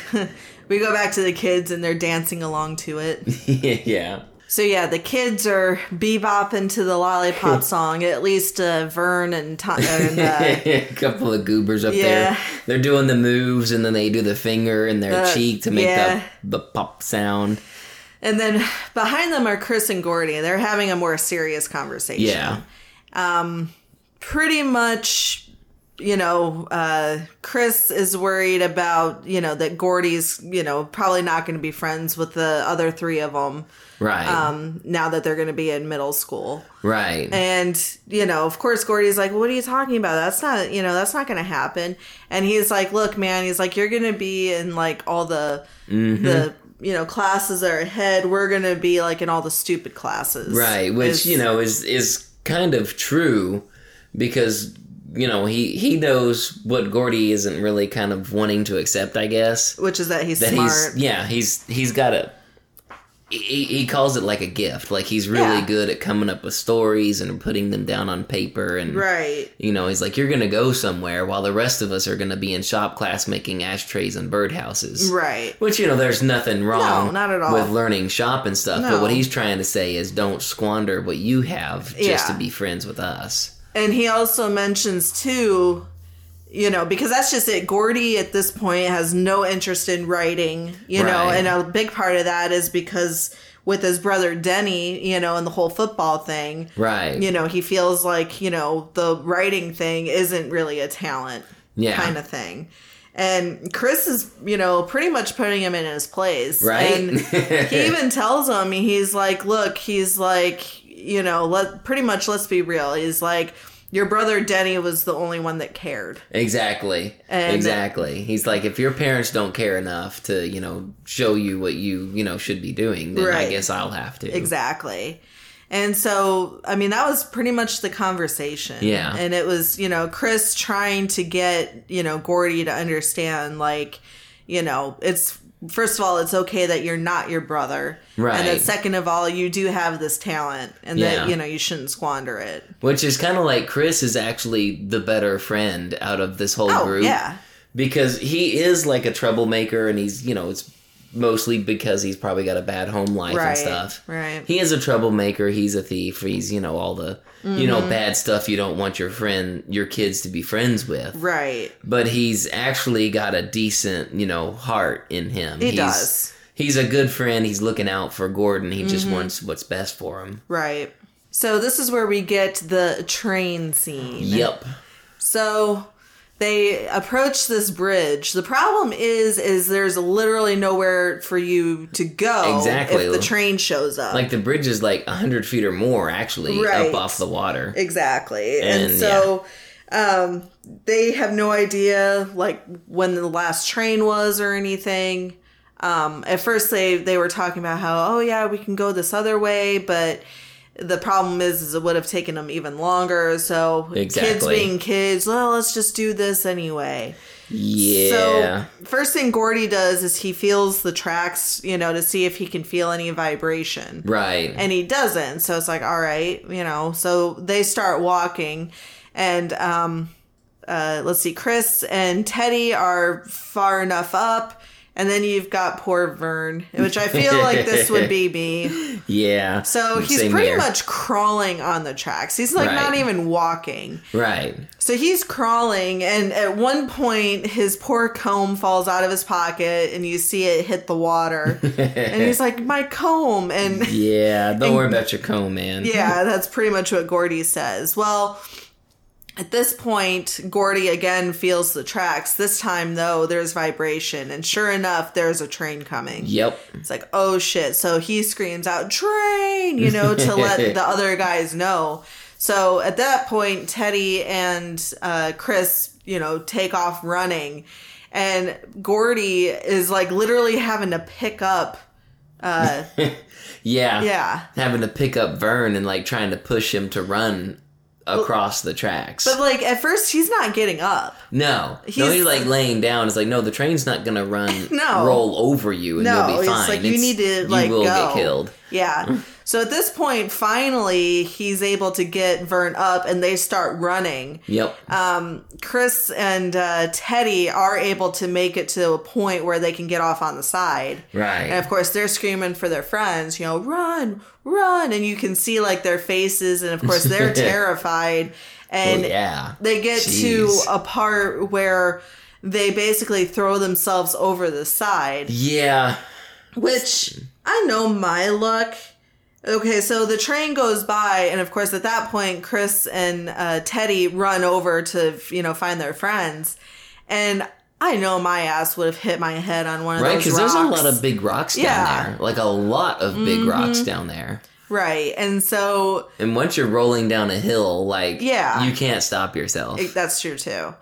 we go back to the kids and they're dancing along to it. Yeah. So yeah, the kids are bebopping to the Lollipop song. At least Vern and a couple of goobers up there. They're doing the moves, and then they do the finger in their cheek to make the pop sound. And then behind them are Chris and Gordie. They're having a more serious conversation. Yeah. Pretty much. You know, Chris is worried about, you know, that Gordie's, you know, probably not going to be friends with the other three of them. Right. Now that they're going to be in middle school. Right. And, you know, of course, Gordie's like, what are you talking about? That's not going to happen. And he's like, look, man, he's like, you're going to be in like all the you know, classes that are ahead. We're going to be like in all the stupid classes. Right. Which, you know, is kind of true, because you know, he knows what Gordie isn't really kind of wanting to accept, I guess. Which is that he's smart. He's got a... He calls it like a gift. Like, he's really good at coming up with stories and putting them down on paper. And, right. You know, he's like, you're going to go somewhere while the rest of us are going to be in shop class making ashtrays and birdhouses. Right. Which, you know, there's nothing wrong not at all. With learning shop and stuff. No. But what he's trying to say is don't squander what you have just to be friends with us. And he also mentions, too, you know, because that's just it. Gordie, at this point, has no interest in writing, you know, and a big part of that is because with his brother Denny, you know, and the whole football thing. Right. You know, he feels like, you know, the writing thing isn't really a talent kind of thing. And Chris is, you know, pretty much putting him in his place. Right. And he even tells him, he's like, look, he's like... You know, let's be real. He's like, your brother Denny was the only one that cared. Exactly. Exactly. He's like, if your parents don't care enough to, you know, show you what you know, should be doing, then I guess I'll have to. Exactly. And so, I mean, that was pretty much the conversation. Yeah. And it was, you know, Chris trying to get, you know, Gordie to understand, like, you know, it's... First of all, it's okay that you're not your brother. Right. And then second of all, you do have this talent and that, you know, you shouldn't squander it. Which is kind of like Chris is actually the better friend out of this whole group. Yeah. Because he is like a troublemaker and he's, you know, it's mostly because he's probably got a bad home life and stuff. Right. He is a troublemaker. He's a thief. He's, you know, all the, you know, bad stuff you don't want your kids to be friends with. Right. But he's actually got a decent, you know, heart in him. He does. He's a good friend. He's looking out for Gordon. He just wants what's best for him. Right. So this is where we get the train scene. Yep. So they approach this bridge. The problem is there's literally nowhere for you to go if the train shows up. Like, the bridge is like 100 feet or more, actually, up off the water. Exactly. And so they have no idea, like, when the last train was or anything. At first, they were talking about how, oh, yeah, we can go this other way, but... The problem is it would have taken them even longer. So kids being kids, well, let's just do this anyway. Yeah. So first thing Gordie does is he feels the tracks, you know, to see if he can feel any vibration. Right. And he doesn't. So it's like, all right, you know, so they start walking and, let's see, Chris and Teddy are far enough up. And then you've got poor Vern, which I feel like this would be me. Yeah. So he's pretty much crawling on the tracks. He's like not even walking. Right. So he's crawling. And at one point, his poor comb falls out of his pocket and you see it hit the water. And he's like, my comb. And yeah, don't worry about your comb, man. Yeah, that's pretty much what Gordie says. Well... At this point, Gordie again feels the tracks. This time, though, there's vibration. And sure enough, there's a train coming. Yep. It's like, oh, shit. So he screams out, train, you know, to let the other guys know. So at that point, Teddy and Chris, you know, take off running. And Gordie is like literally having to pick up. Yeah. Having to pick up Vern and like trying to push him to run across the tracks. But, like, at first, he's not getting up. No. He's like, laying down. It's like, no, the train's not going to roll over you and you'll be fine. Like, you need to, like, you will get killed. Yeah. So, at this point, finally, he's able to get Vern up, and they start running. Yep. Chris and Teddy are able to make it to a point where they can get off on the side. Right. And, of course, they're screaming for their friends, you know, run, run. And you can see, like, their faces, and, of course, they're terrified. And they get to a part where they basically throw themselves over the side. Yeah. Which, I know my luck. Okay, so the train goes by, and of course at that point, Chris and Teddy run over to, you know, find their friends. And I know my ass would have hit my head on one of those rocks. Right, because there's a lot of big rocks down there. Like a lot of big rocks down there. Right, and so... And once you're rolling down a hill, like, you can't stop yourself. That's true, too.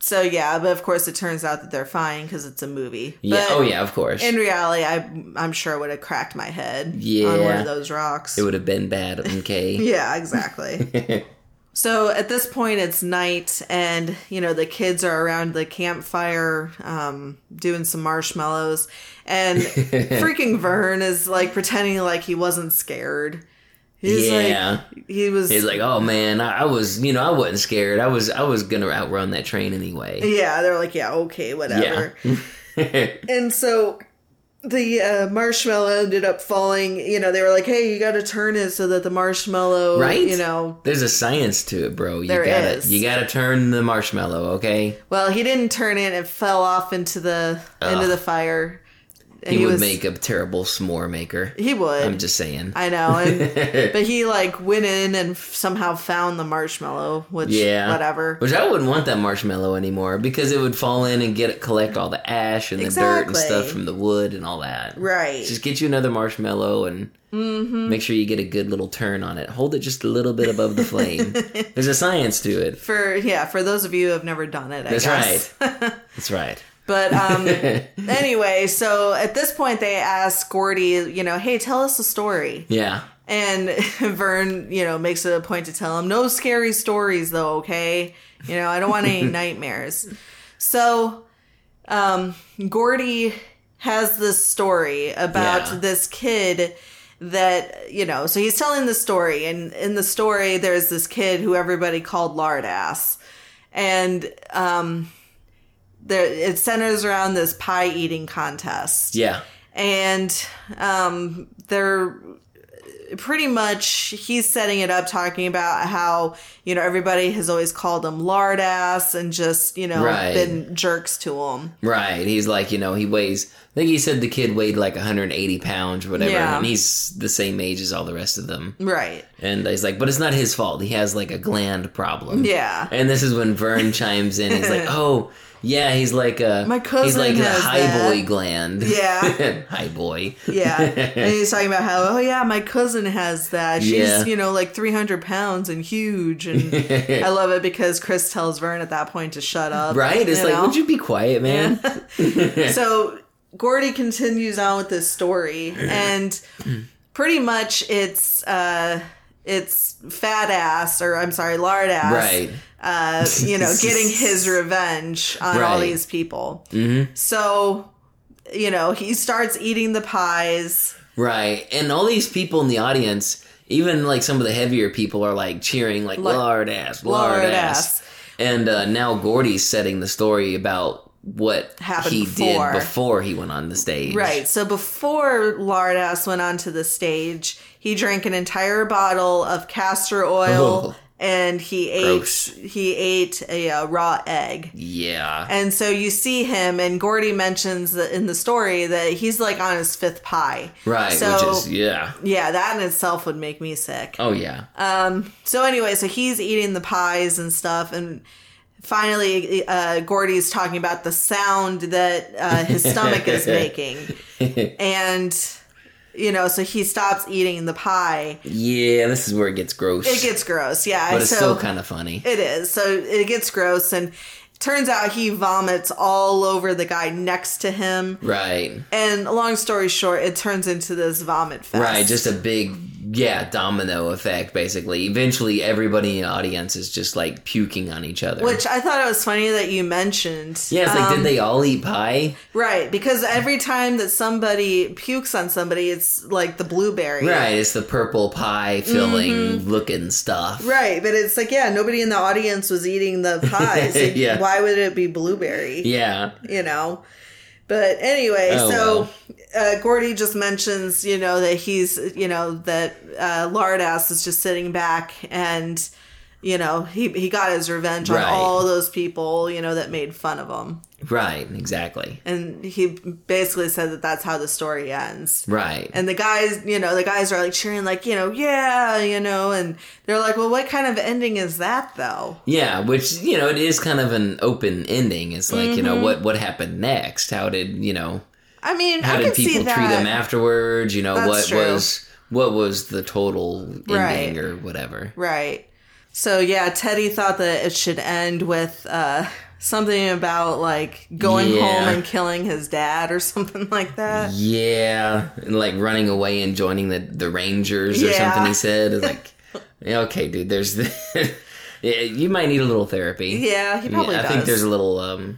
So, yeah, but of course it turns out that they're fine because it's a movie. Yeah. Oh, yeah, of course. In reality, I'm sure it would have cracked my head on one of those rocks. It would have been bad, okay? Yeah, exactly. So, at this point, it's night, and, you know, the kids are around the campfire doing some marshmallows, and freaking Vern is, like, pretending like he wasn't scared. He's like, oh man, I wasn't scared. I was gonna outrun that train anyway. Yeah, they're like, yeah, okay, whatever. Yeah. And so the marshmallow ended up falling. You know, they were like, hey, you got to turn it so that the marshmallow, right? You know, there's a science to it, bro. You gotta turn the marshmallow, okay? Well, he didn't turn it. It fell off into the into the fire. He would make a terrible s'more maker. He would. I'm just saying. I know. But he, like, went in and somehow found the marshmallow, which, whatever. Which I wouldn't want that marshmallow anymore, because it would fall in and collect all the ash and the dirt and stuff from the wood and all that. Right. Just get you another marshmallow and make sure you get a good little turn on it. Hold it just a little bit above the flame. There's a science to it. For those of you who have never done it, I guess. That's right. That's right. But anyway, so at this point they ask Gordie, you know, hey, tell us a story. Yeah. And Vern, you know, makes it a point to tell him, no scary stories though, okay? You know, I don't want any nightmares. So Gordie has this story about this kid that, you know, so he's telling the story. And in the story, there's this kid who everybody called lard ass. And... it centers around this pie eating contest. Yeah. And they're pretty much, he's setting it up talking about how, you know, everybody has always called him lard ass and just, you know, been jerks to him. Right. He's like, you know, he weighs, I think he said the kid weighed like 180 pounds or whatever. Yeah. And he's the same age as all the rest of them. Right. And he's like, but it's not his fault. He has like a gland problem. Yeah. And this is when Vern chimes in. He's like, oh, yeah, he's like a... My cousin He's like has a highboy that. Gland. Yeah. Highboy. Yeah. And he's talking about how, oh yeah, my cousin has that. She's, you know, like 300 pounds and huge. And I love it because Chris tells Vern at that point to shut up. Right? It's like, would you be quiet, man? Yeah. So Gordie continues on with this story. And pretty much it's fat ass, or I'm sorry, lard ass. Right. You know, getting his revenge on all these people. Mm-hmm. So, you know, he starts eating the pies. Right. And all these people in the audience, even like some of the heavier people are like cheering like, lard ass, lard ass. And now Gordy's setting the story about what he did before he went on the stage. Right. So before lard ass went onto the stage, he drank an entire bottle of castor oil. Oh. And he ate a raw egg. Yeah. And so you see him, and Gordie mentions that in the story that he's like on his fifth pie. Right. So, which is, yeah, that in itself would make me sick. Oh, yeah. So anyway, so he's eating the pies and stuff. And finally, Gordie's talking about the sound that his stomach is making. And... You know, so he stops eating the pie. Yeah, this is where it gets gross. It gets gross, yeah. But it's still kind of funny. It is. So it gets gross, and turns out he vomits all over the guy next to him. Right. And long story short, it turns into this vomit fest. Right, just a big... Yeah, domino effect, basically. Eventually, everybody in the audience is just, like, puking on each other. Which I thought it was funny that you mentioned. Yeah, it's like, did they all eat pie? Right, because every time that somebody pukes on somebody, it's, like, the blueberry. Right, it's the purple pie filling looking stuff. Right, but it's like, yeah, nobody in the audience was eating the pie. So yeah. Why would it be blueberry? Yeah. You know? But anyway, Gordie just mentions, you know, that he's, you know, that Lardass is just sitting back and, you know, he got his revenge on all those people, you know, that made fun of him. Right, exactly. And he basically said that that's how the story ends. Right. And the guys, you know, the guys are like cheering, like, you know, yeah, you know, and they're like, well, what kind of ending is that, though? Yeah, which, you know, it is kind of an open ending. It's like, you know, what happened next? How did, you know, I mean, how did people treat them afterwards? You know, what was the total ending or whatever? Right. So, yeah, Teddy thought that it should end with something about, like, going home and killing his dad or something like that. Yeah. And, like, running away and joining the Rangers or something, he said. It's like, okay, dude, there's... you might need a little therapy. Yeah, he probably does. I think there's a little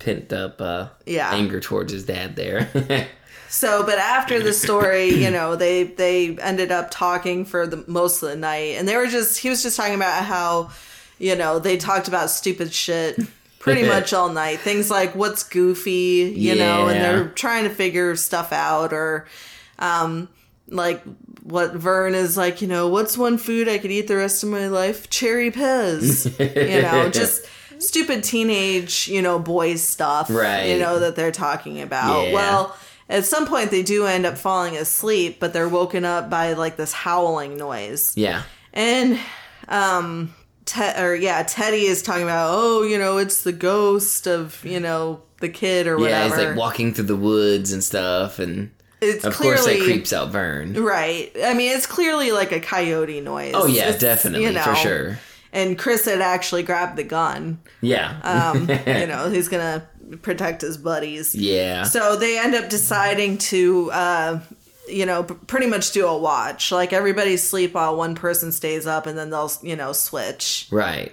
pent up anger towards his dad there. So, but after the story, you know, they ended up talking for the most of the night, and he was just talking about how, you know, they talked about stupid shit pretty much all night. Things like what's goofy, you know, and they're trying to figure stuff out, or like what Vern is like, you know, what's one food I could eat the rest of my life? Cherry Pez, you know, just stupid teenage, you know, boys stuff, you know, that they're talking about. Yeah. Well, at some point, they do end up falling asleep, but they're woken up by, like, this howling noise. Yeah. And, Teddy is talking about, oh, you know, it's the ghost of, you know, the kid or whatever. Yeah, he's, like, walking through the woods and stuff, and... Of course that creeps out Vern. Right. I mean, it's clearly, like, a coyote noise. Oh, yeah, definitely, you know, for sure. And Chris had actually grabbed the gun. Yeah. You know, he's gonna protect his buddies. Yeah. So they end up deciding to, you know, pretty much do a watch. Like, everybody sleep while one person stays up, and then they'll, you know, switch. Right.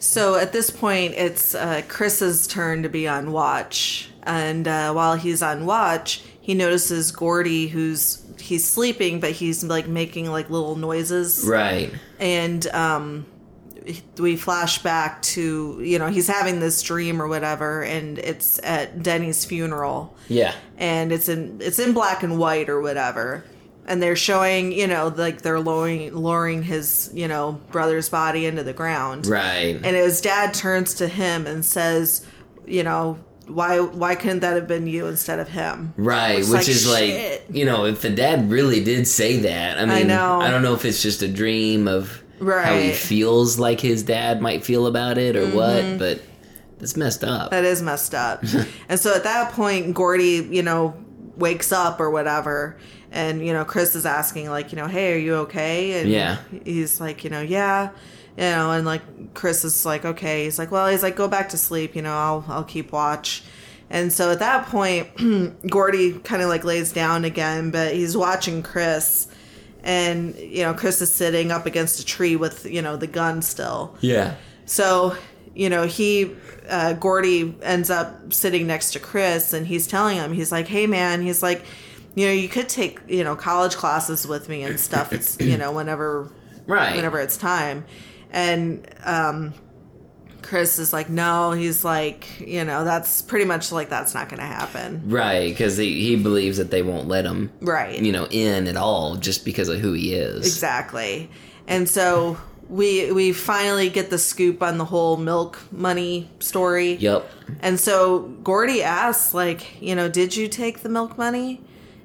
So at this point, it's Chris's turn to be on watch. And while he's on watch, he notices Gordie, he's sleeping, but he's like making like little noises. Right. And we flash back to, you know, he's having this dream or whatever, and it's at Denny's funeral. Yeah. And it's in black and white or whatever. And they're showing, you know, like they're lowering his, you know, brother's body into the ground. Right. And his dad turns to him and says, you know, why couldn't that have been you instead of him? Right. Which is like, you know, if the dad really did say that, I mean, I don't know if it's just a dream of how he feels like his dad might feel about it or what, but it's messed up. That is messed up. And so at that point, Gordie, you know, wakes up or whatever. And, you know, Chris is asking, like, you know, hey, are you okay? And he's like, you know, yeah. You know, and, like, Chris is like, okay. He's like, well, he's like, go back to sleep. You know, I'll keep watch. And so at that point, Gordie kind of, like, lays down again. But he's watching Chris. And, you know, Chris is sitting up against a tree with, you know, the gun still. Yeah. So, you know, Gordie ends up sitting next to Chris. And he's telling him, he's like, hey, man. He's like... You know, you could take, you know, college classes with me and stuff, it's, you know, whenever it's time. And Chris is like, no, he's like, you know, that's pretty much like that's not going to happen. Right, because he believes that they won't let him, you know, in at all just because of who he is. Exactly. And so we finally get the scoop on the whole milk money story. Yep. And so Gordie asks, like, you know, did you take the milk money?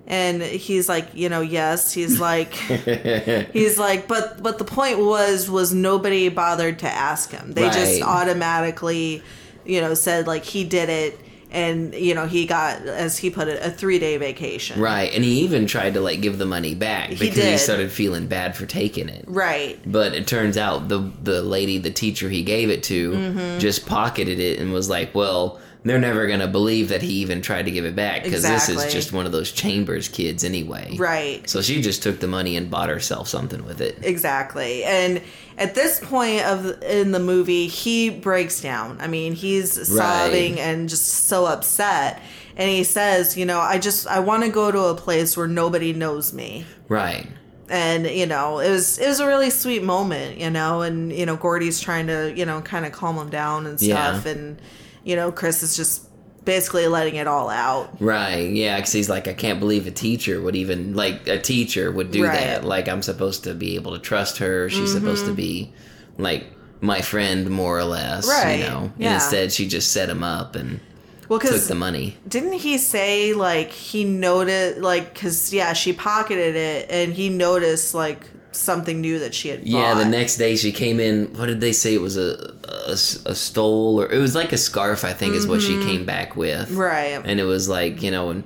And he's like, you know, yes. He's like, he's like, but the point was nobody bothered to ask him. They just automatically, you know, said like he did it. And, you know, he got, as he put it, a 3-day vacation. Right. And he even tried to, like, give the money back because he started feeling bad for taking it. Right. But it turns out the lady, the teacher he gave it to, mm-hmm. just pocketed it and was like, well, they're never going to believe that he even tried to give it back because this is just one of those Chambers kids anyway. Right. So she just took the money and bought herself something with it. Exactly. And at this point in the movie, he breaks down. I mean, he's sobbing and just so upset. And he says, you know, I want to go to a place where nobody knows me. Right. And, you know, it was a really sweet moment, you know, and, you know, Gordie's trying to, you know, kind of calm him down and stuff. Yeah. And, you know, Chris is just basically letting it all out. Right, yeah, because he's like, I can't believe a teacher would do that. Like, I'm supposed to be able to trust her. She's mm-hmm. supposed to be, like, my friend, more or less. Right, you know? And instead, she just set him up and took the money. Didn't he say, like, he noticed, like, because, yeah, she pocketed it, and he noticed, like, something new that she had bought. Yeah, the next day she came in, what did they say? It was a stole, or it was like a scarf, I think, mm-hmm. is what she came back with. Right. And it was like, you know,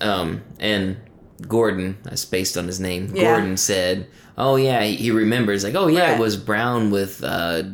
and Gordon, I spaced on his name, yeah. Gordon said, oh yeah, he remembers, like, oh yeah, it was brown with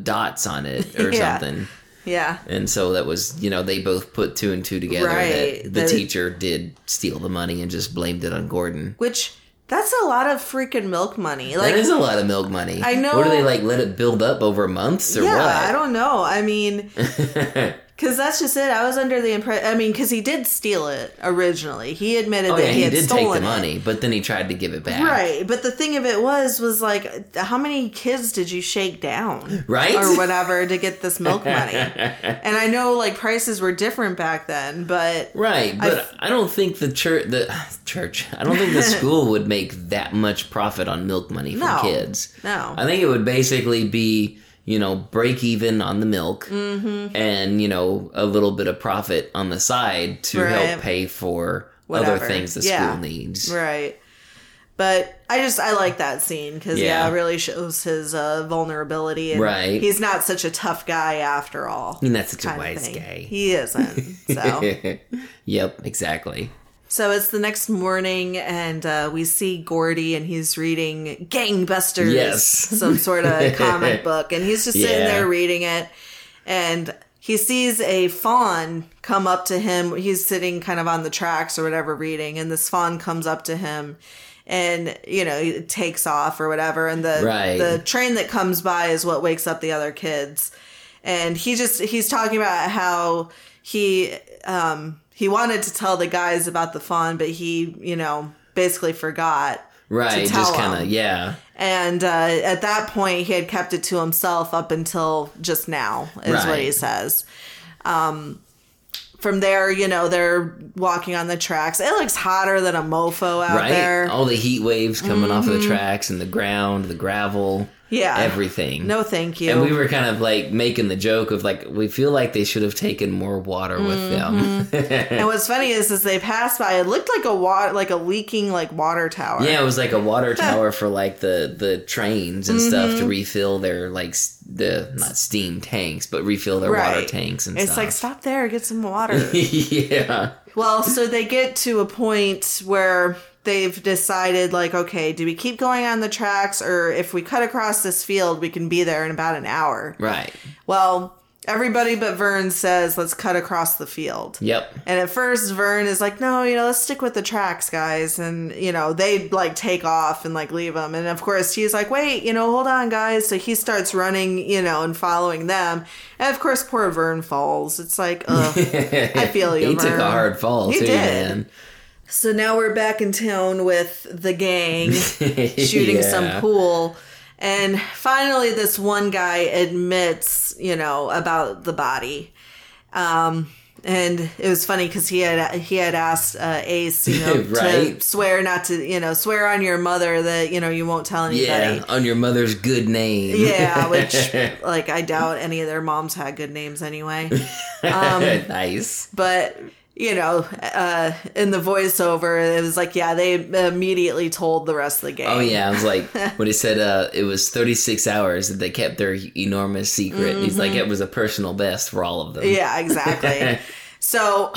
dots on it or something. Yeah. And so that was, you know, they both put 2 and 2 together that the teacher did steal the money and just blamed it on Gordon. Which... that's a lot of freaking milk money. Like, that is a lot of milk money. I know. What do they, like, let it build up over months or what? Yeah, I don't know. I mean, because that's just it. I was under the impression, I mean, because he did steal it originally. He admitted that he had stolen it. He did take the money, but then he tried to give it back. Right, but the thing of it was like, how many kids did you shake down? Right? Or whatever to get this milk money? And I know, like, prices were different back then, but... Right, but I don't think the school would make that much profit on milk money for kids. No. I think it would basically be, you know, break even on the milk mm-hmm. and, you know, a little bit of profit on the side to help pay for other things the school needs. Right. But I like that scene because, it really shows his vulnerability. And he's not such a tough guy after all. And that's such a wise guy. He isn't. So. Yep, exactly. So it's the next morning, and we see Gordie, and he's reading Gangbusters, some sort of comic book. And he's just sitting there reading it, and he sees a fawn come up to him. He's sitting kind of on the tracks or whatever reading, and this fawn comes up to him, and, you know, it takes off or whatever. And the train that comes by is what wakes up the other kids. And he's talking about how he wanted to tell the guys about the fawn, but he, you know, basically forgot. Right, to tell just kind of, yeah. And at that point, he had kept it to himself up until just now, is what he says. From there, you know, they're walking on the tracks. It looks hotter than a mofo out there. All the heat waves coming mm-hmm. off of the tracks and the ground, the gravel. Yeah. Everything. No, thank you. And we were kind of like making the joke of like, we feel like they should have taken more water with mm-hmm. them. And what's funny is as they passed by, it looked like a leaking like water tower. Yeah, it was like a water tower for like the trains and mm-hmm. stuff to refill their like not steam tanks, but refill their water tanks and stuff. It's like, stop there, get some water. Yeah. Well, so they get to a point where they've decided, like, okay, do we keep going on the tracks, or if we cut across this field, we can be there in about an hour. Right. Well, everybody but Vern says, let's cut across the field. Yep. And at first, Vern is like, no, you know, let's stick with the tracks, guys. And, you know, they, like, take off and, like, leave them. And, of course, he's like, wait, you know, hold on, guys. So he starts running, you know, and following them. And, of course, poor Vern falls. It's like, ugh, I feel you, Vern. He took a hard fall, too, man. So now we're back in town with the gang shooting some pool. And finally, this one guy admits, you know, about the body. And it was funny because he had asked Ace, you know, to swear not to, you know, swear on your mother that, you know, you won't tell anybody. Yeah, on your mother's good name. Yeah, which, like, I doubt any of their moms had good names anyway. Nice. But... you know, in the voiceover, it was like, yeah, they immediately told the rest of the gang. Oh, yeah. I was like, when he said it was 36 hours that they kept their enormous secret. Mm-hmm. He's like, it was a personal best for all of them. Yeah, exactly. So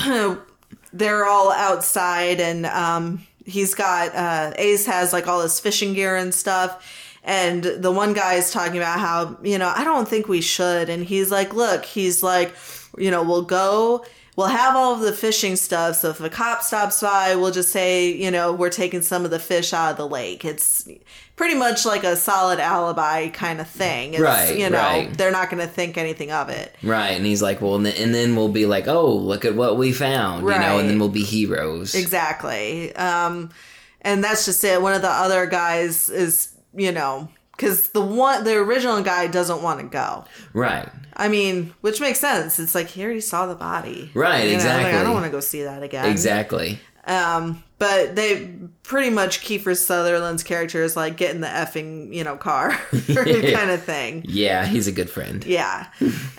they're all outside, and he's got, Ace has like all his fishing gear and stuff. And the one guy is talking about how, you know, I don't think we should. And he's like, look, he's like, you know, we'll go. We'll have all of the fishing stuff, so if a cop stops by, we'll just say, you know, we're taking some of the fish out of the lake. It's pretty much like a solid alibi kind of thing. It's, right, you know, right. They're not going to think anything of it. Right, and he's like, well, and then we'll be like, oh, look at what we found, right. You know, and then we'll be heroes. Exactly. And that's just it. One of the other guys is, you know, because the original guy doesn't want to go. Right. I mean, which makes sense. It's like, he already saw the body. Right, you know? Exactly. Like, I don't want to go see that again. Exactly. But they pretty much, Kiefer Sutherland's character is like, get in the effing, you know, car kind of thing. Yeah, he's a good friend. Yeah.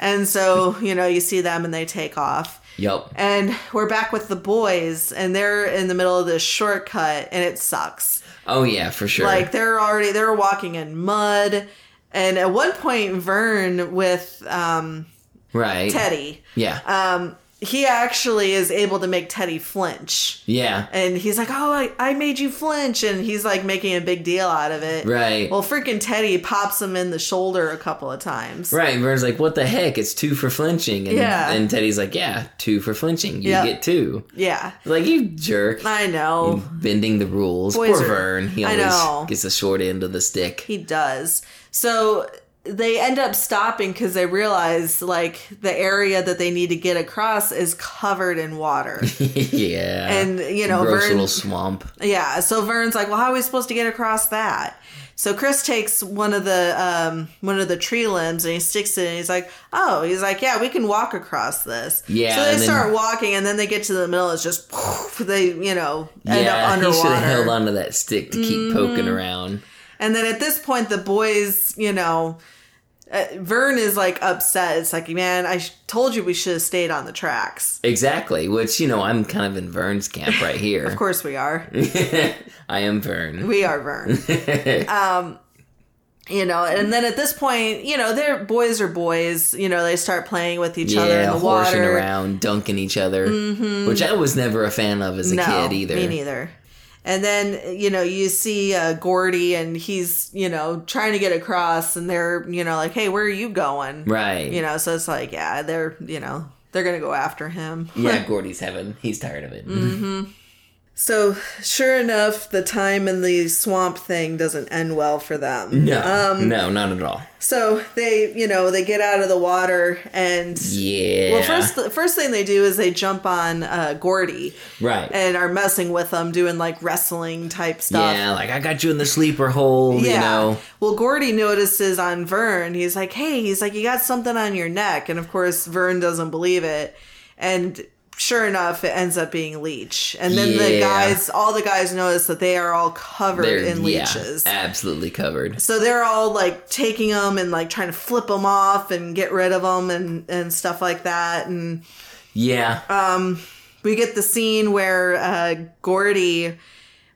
And so, you know, you see them and they take off. Yep. And we're back with the boys, and they're in the middle of this shortcut, and it sucks. Oh, yeah, for sure. Like, they're walking in mud. And at one point, Vern with Teddy, yeah, he actually is able to make Teddy flinch. Yeah. And he's like, oh, I made you flinch. And he's like making a big deal out of it. Right. Well, freaking Teddy pops him in the shoulder a couple of times. Right. And Vern's like, what the heck? It's 2 for flinching. And, yeah. And Teddy's like, yeah, 2 for flinching. You get 2. Yeah. Like, you jerk. I know. You're bending the rules. Poor Vern. He always gets the short end of the stick. He does. So they end up stopping because they realize, like, the area that they need to get across is covered in water. Yeah. And, you know, gross little swamp. Yeah. So Vern's like, well, how are we supposed to get across that? So Chris takes one of the tree limbs and he sticks it in. And he's like, yeah, we can walk across this. Yeah. So they start walking, and then they get to the middle. It's just poof, they, you know, end up underwater. He should have held onto that stick to keep poking around. And then at this point, the boys, you know, Vern is like upset. It's like, man, I told you we should have stayed on the tracks. Exactly. Which, you know, I'm kind of in Vern's camp right here. Of course we are. I am Vern. We are Vern. You know, and then at this point, you know, they're boys. You know, they start playing with each other in the water. Yeah, horsing around, dunking each other. Mm-hmm. Which I was never a fan of as a kid either. Me neither. And then, you know, you see Gordie, and he's, you know, trying to get across, and they're, you know, like, hey, where are you going? Right. You know, so it's like, yeah, they're, you know, they're going to go after him. Yeah, Gordie's he's tired of it. Mm-hmm. So sure enough, the time in the swamp thing doesn't end well for them. No, no, not at all. So they, you know, they get out of the water and... Yeah. Well, first thing they do is they jump on Gordie. Right. And are messing with him, doing like wrestling type stuff. Yeah, like, I got you in the sleeper hold, you know. Well, Gordie notices on Vern. He's like, hey, he's like, you got something on your neck. And of course, Vern doesn't believe it. And... sure enough, it ends up being leech. And then all the guys notice that they are all covered in leeches. Yeah, absolutely covered. So they're all like taking them and like trying to flip them off and get rid of them and stuff like that. And yeah. We get the scene where Gordie...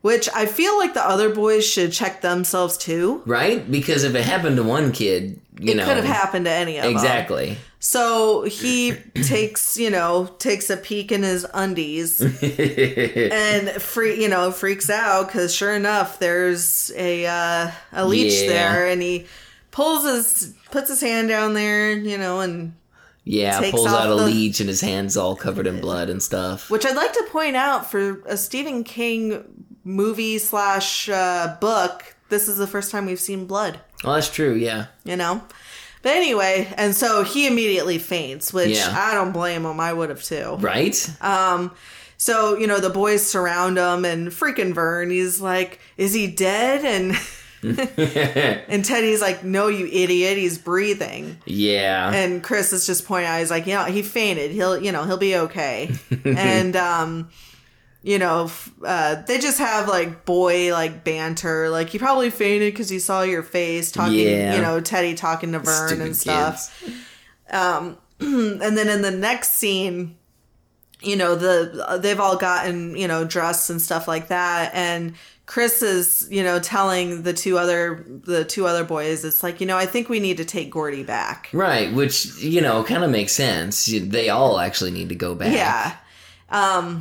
which I feel like the other boys should check themselves too. Right? Because if it happened to one kid, you know. It could have happened to any of them. Exactly. So he takes a peek in his undies and freaks out because sure enough, there's a leech there, and he puts his hand down there, you know, and... Yeah, pulls out a leech and his hand's all covered in blood and stuff. Which I'd like to point out, for a Stephen King movie / book, this is the first time we've seen blood. Oh, that's true, yeah. You know? But anyway, and so he immediately faints, which I don't blame him. I would have too. Right? So, you know, the boys surround him, and freaking Vern, he's like, is he dead? And... and Teddy's like, no, you idiot, he's breathing. Yeah. And Chris is just pointing out, he's like, yeah, he fainted, he'll be okay. And you know, they just have like boy like banter, like, he probably fainted because he saw your face talking, you know, Teddy talking to Vern. Stupid and stuff kids. And then in the next scene, you know, they've all gotten, you know, dressed and stuff like that. And Chris is, you know, telling the two other boys, it's like, you know, I think we need to take Gordie back. Right. Which, you know, kind of makes sense. They all actually need to go back. Yeah.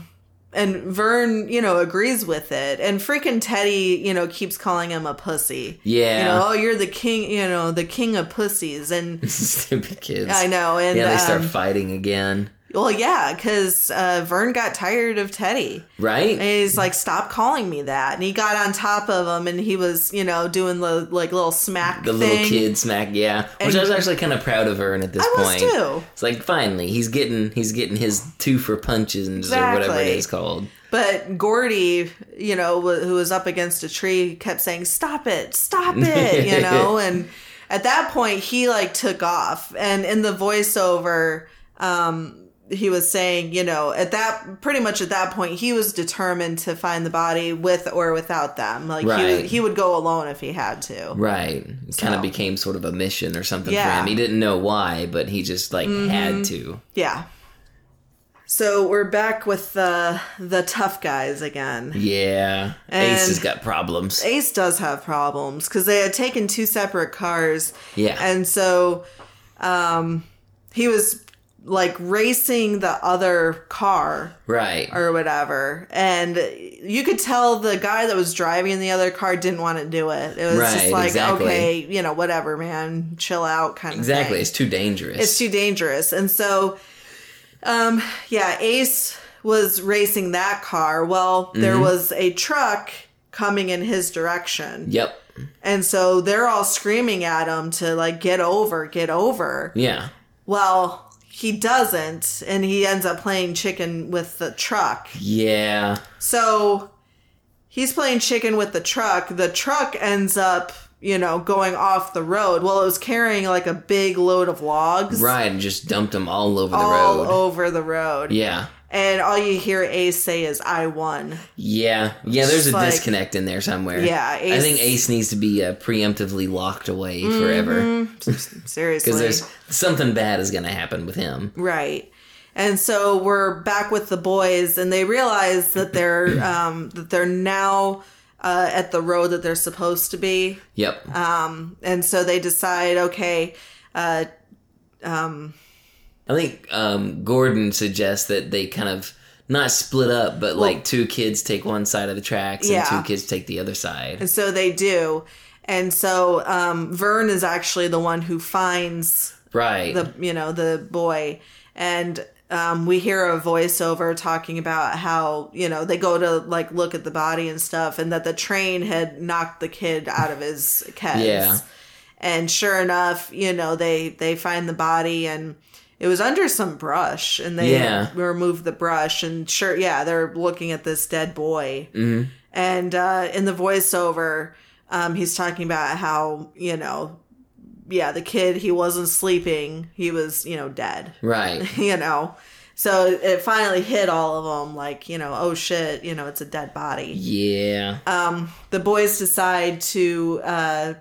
And Vern, you know, agrees with it. And freaking Teddy, you know, keeps calling him a pussy. Yeah. You know, oh, you're the king, you know, the king of pussies. And stupid kids. I know. And yeah, they start fighting again. Well, yeah, because Vern got tired of Teddy. Right. And he's like, stop calling me that. And he got on top of him and he was, you know, doing the like little smack thing. The little kid smack, yeah. Which I was actually kind of proud of Vern at this point. I was too. It's like, finally, he's getting his two for punches and exactly. Or whatever it is called. But Gordie, you know, who was up against a tree, kept saying, stop it, you know. And at that point, he like took off. And in the voiceover, he was saying, you know, at that point, he was determined to find the body with or without them. Like, right. he would go alone if he had to. Right. It kind of became sort of a mission or something for him. He didn't know why, but he just, like, had to. Yeah. So we're back with the tough guys again. Yeah. And Ace has got problems. Ace does have problems, because they had taken two separate cars. Yeah. And so he was... like racing the other car, right, or whatever, and you could tell the guy that was driving the other car didn't want to do it. It was right, just like, exactly. Okay, you know, whatever, man, chill out, kind of thing. It's too dangerous. And so, Ace was racing that car. Well, there was a truck coming in his direction. Yep. And so they're all screaming at him to like get over. Yeah. Well. He doesn't, and he ends up playing chicken with the truck. Yeah. So he's playing chicken with the truck. The truck ends up, you know, going off the road. Well, it was carrying like a big load of logs. Right, and just dumped them all over the road. All over the road. Yeah. And all you hear Ace say is, I won. Yeah. Yeah, there's a disconnect in there somewhere. Yeah. Ace, I think Ace needs to be preemptively locked away forever. Seriously. Because there's something bad is going to happen with him. Right. And so we're back with the boys, and they realize that they're now at the road that they're supposed to be. Yep. And so they decide, okay, I think Gordon suggests that they kind of not split up, but like two kids take one side of the tracks and two kids take the other side. And so they do. And so Vern is actually the one who finds the boy. And we hear a voiceover talking about how, you know, they go to like look at the body and stuff, and that the train had knocked the kid out of his keds. Yeah. And sure enough, you know, they find the body, and it was under some brush, and they removed the brush, and they're looking at this dead boy. Mm-hmm. And in the voiceover, he's talking about how, you know, the kid, he wasn't sleeping. He was, you know, dead. Right. You know, so it finally hit all of them, like, you know, oh, shit, you know, it's a dead body. Yeah. The boys decide to...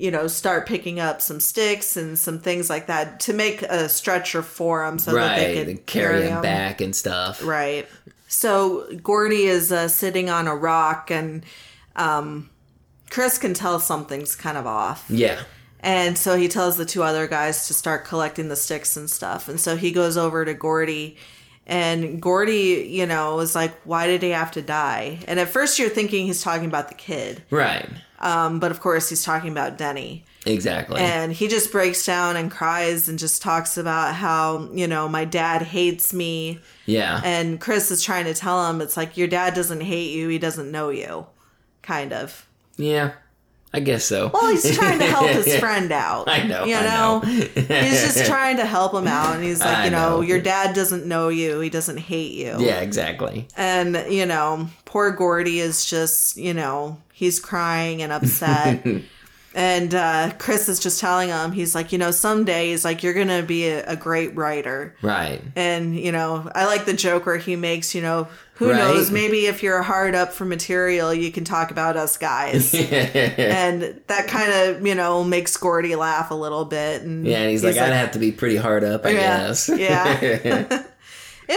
you know, start picking up some sticks and some things like that to make a stretcher for him so that they could carry him back and stuff. Right. So Gordie is sitting on a rock, and Chris can tell something's kind of off. Yeah. And so he tells the two other guys to start collecting the sticks and stuff. And so he goes over to Gordie, and Gordie, you know, was like, why did he have to die? And at first you're thinking he's talking about the kid. Right. But of course he's talking about Denny. Exactly. And he just breaks down and cries and just talks about how, you know, my dad hates me. Yeah. And Chris is trying to tell him, it's like, your dad doesn't hate you. He doesn't know you. Kind of. Yeah. I guess so. Well, he's trying to help his friend out. I know. You know? He's just trying to help him out. And he's like, you know, your dad doesn't know you. He doesn't hate you. Yeah, exactly. And, you know, poor Gordie is just, you know, he's crying and upset. And Chris is just telling him, he's like, you know, someday, he's like, you're going to be a great writer. Right. And, you know, I like the joke where he makes, you know, who knows, maybe if you're hard up for material, you can talk about us guys. And that kind of, you know, makes Gordie laugh a little bit. And he's like, I'd have to be pretty hard up, I guess. Yeah.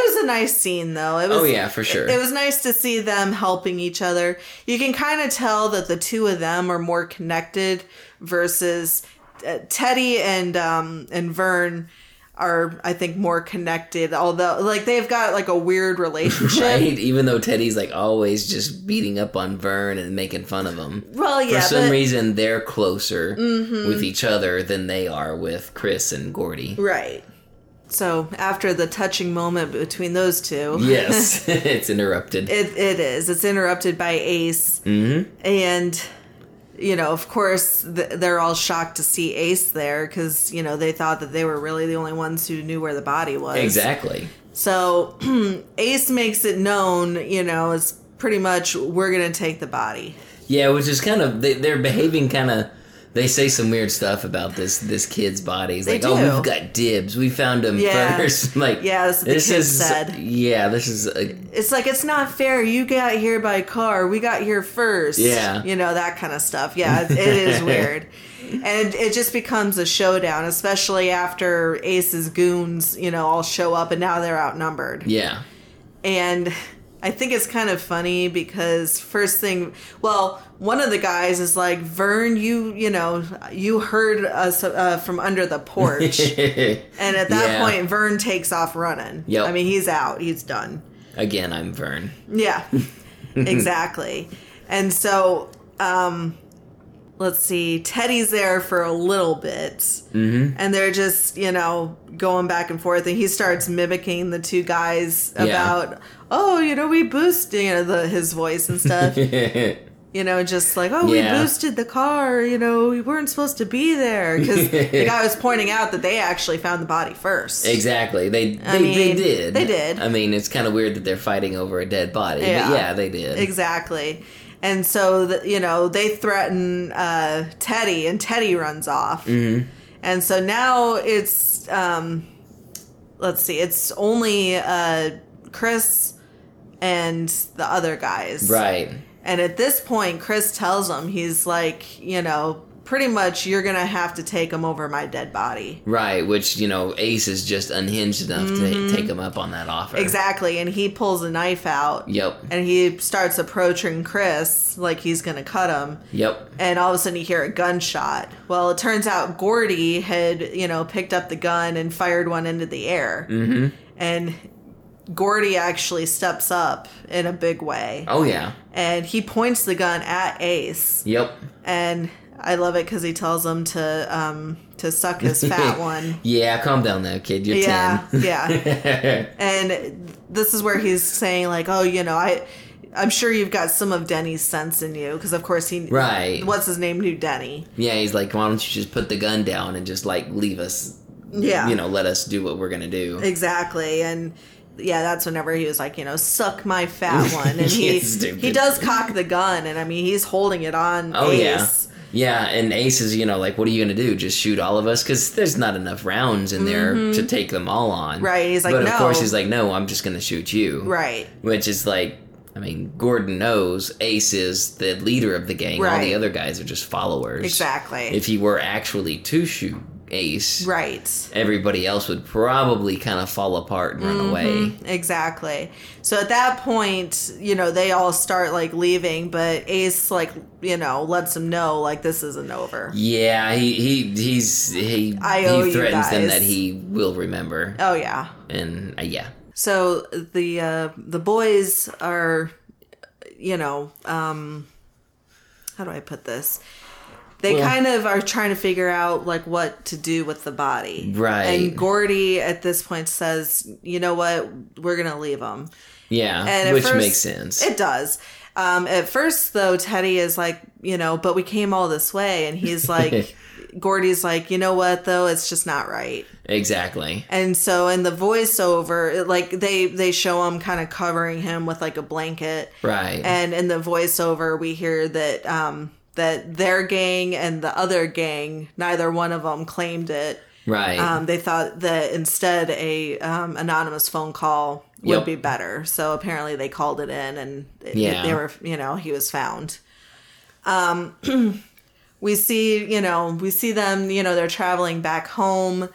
was a nice scene, though. It was, oh, yeah, for sure. It was nice to see them helping each other. You can kind of tell that the two of them are more connected versus Teddy and Vern are, I think, more connected. Although, like, they've got, like, a weird relationship. Right? Even though Teddy's, like, always just beating up on Vern and making fun of him. Well, yeah. For some reason, they're closer with each other than they are with Chris and Gordie. Right. So, after the touching moment between those two... Yes, it's interrupted. It is. It's interrupted by Ace. Mm-hmm. And... You know, of course, they're all shocked to see Ace there because, you know, they thought that they were really the only ones who knew where the body was. Exactly. So Ace makes it known, you know, it's pretty much, we're going to take the body. Yeah, which is kind of, they're behaving kind of, they say some weird stuff about this kid's body. It's like, oh, we've got dibs. We found him first. Like, yeah, that's what the kid said. Yeah, this is... It's like, it's not fair. You got here by car. We got here first. Yeah. You know, that kind of stuff. Yeah, it is weird. And it just becomes a showdown, especially after Ace's goons, you know, all show up and now they're outnumbered. Yeah. And... I think it's kind of funny because one of the guys is like, Vern, you heard us from under the porch. And at that point, Vern takes off running. Yep. I mean, he's out. He's done. Again, I'm Vern. Yeah, exactly. And so, let's see, Teddy's there for a little bit. Mm-hmm. And they're just, you know, going back and forth. And he starts mimicking the two guys about... Oh, you know, we boosted his voice and stuff. You know, just like, we boosted the car. You know, we weren't supposed to be there because the guy was pointing out that they actually found the body first. Exactly, they did. They did. I mean, it's kind of weird that they're fighting over a dead body. Yeah, but yeah, they did. Exactly, and so they threaten Teddy, and Teddy runs off, and so now it's let's see, it's only Chris. And the other guys. Right. And at this point, Chris tells him, he's like, you know, pretty much you're going to have to take him over my dead body. Right, which, you know, Ace is just unhinged enough to take him up on that offer. Exactly, and he pulls a knife out. Yep. And he starts approaching Chris like he's going to cut him. Yep. And all of a sudden you hear a gunshot. Well, it turns out Gordie had, you know, picked up the gun and fired one into the air. Mm-hmm. And... Gordie actually steps up in a big way. Oh, yeah. And he points the gun at Ace. Yep. And I love it because he tells him to suck his fat one. Yeah, calm down now, kid. You're 10. Yeah. And this is where he's saying, like, oh, you know, I'm sure you've got some of Denny's sense in you. Because, of course, what's his name, knew Denny. Yeah, he's like, why don't you just put the gun down and just, like, leave us. Yeah. You know, let us do what we're going to do. Exactly. And... Yeah, that's whenever he was like, you know, suck my fat one. And he does cock the gun, and I mean, he's holding it on Ace. Yeah, and Ace is, you know, like, what are you going to do? Just shoot all of us? Because there's not enough rounds in there to take them all on. Right, he's like, no. But of course he's like, no, I'm just going to shoot you. Right. Which is like, I mean, Gordon knows Ace is the leader of the gang. Right. All the other guys are just followers. Exactly. If he were actually to shoot Ace. Right. Everybody else would probably kind of fall apart and run away. Exactly. So at that point, you know, they all start like leaving, but Ace, like, you know, lets them know like this isn't over. Yeah, he threatens them that he will remember. Oh yeah. And yeah. So the boys are, you know, how do I put this? They kind of are trying to figure out, like, what to do with the body. Right. And Gordie, at this point, says, you know what? We're going to leave him. Yeah, and which makes sense. It does. At first, though, Teddy is like, you know, but we came all this way. And he's like, Gordie's like, you know what, though? It's just not right. Exactly. And so in the voiceover, they show him kind of covering him with, like, a blanket. Right. And in the voiceover, we hear that... that their gang and the other gang, neither one of them claimed it. Right. They thought that instead a anonymous phone call would be better. So apparently they called it in, and they were, you know, he was found. We see them, you know, they're traveling back home,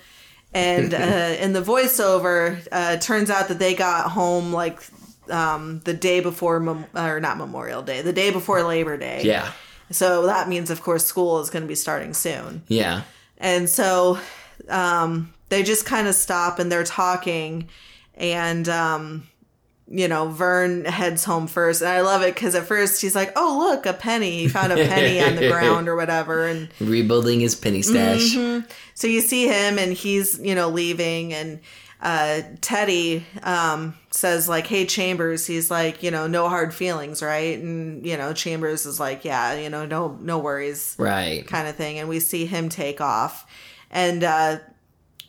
And in the voiceover, turns out that they got home like the day before, or not Memorial Day, the day before Labor Day. Yeah. So that means, of course, school is going to be starting soon. Yeah. And so they just kind of stop and they're talking, and you know, Vern heads home first. And I love it because at first he's like, oh, look, a penny. He found a penny on the ground or whatever. And rebuilding his penny stash. Mm-hmm. So you see him and he's, you know, leaving. And Teddy says, like, hey, Chambers. He's like, you know, no hard feelings, right? And, you know, Chambers is like, yeah, you know, no worries. Right. Kind of thing. And we see him take off. And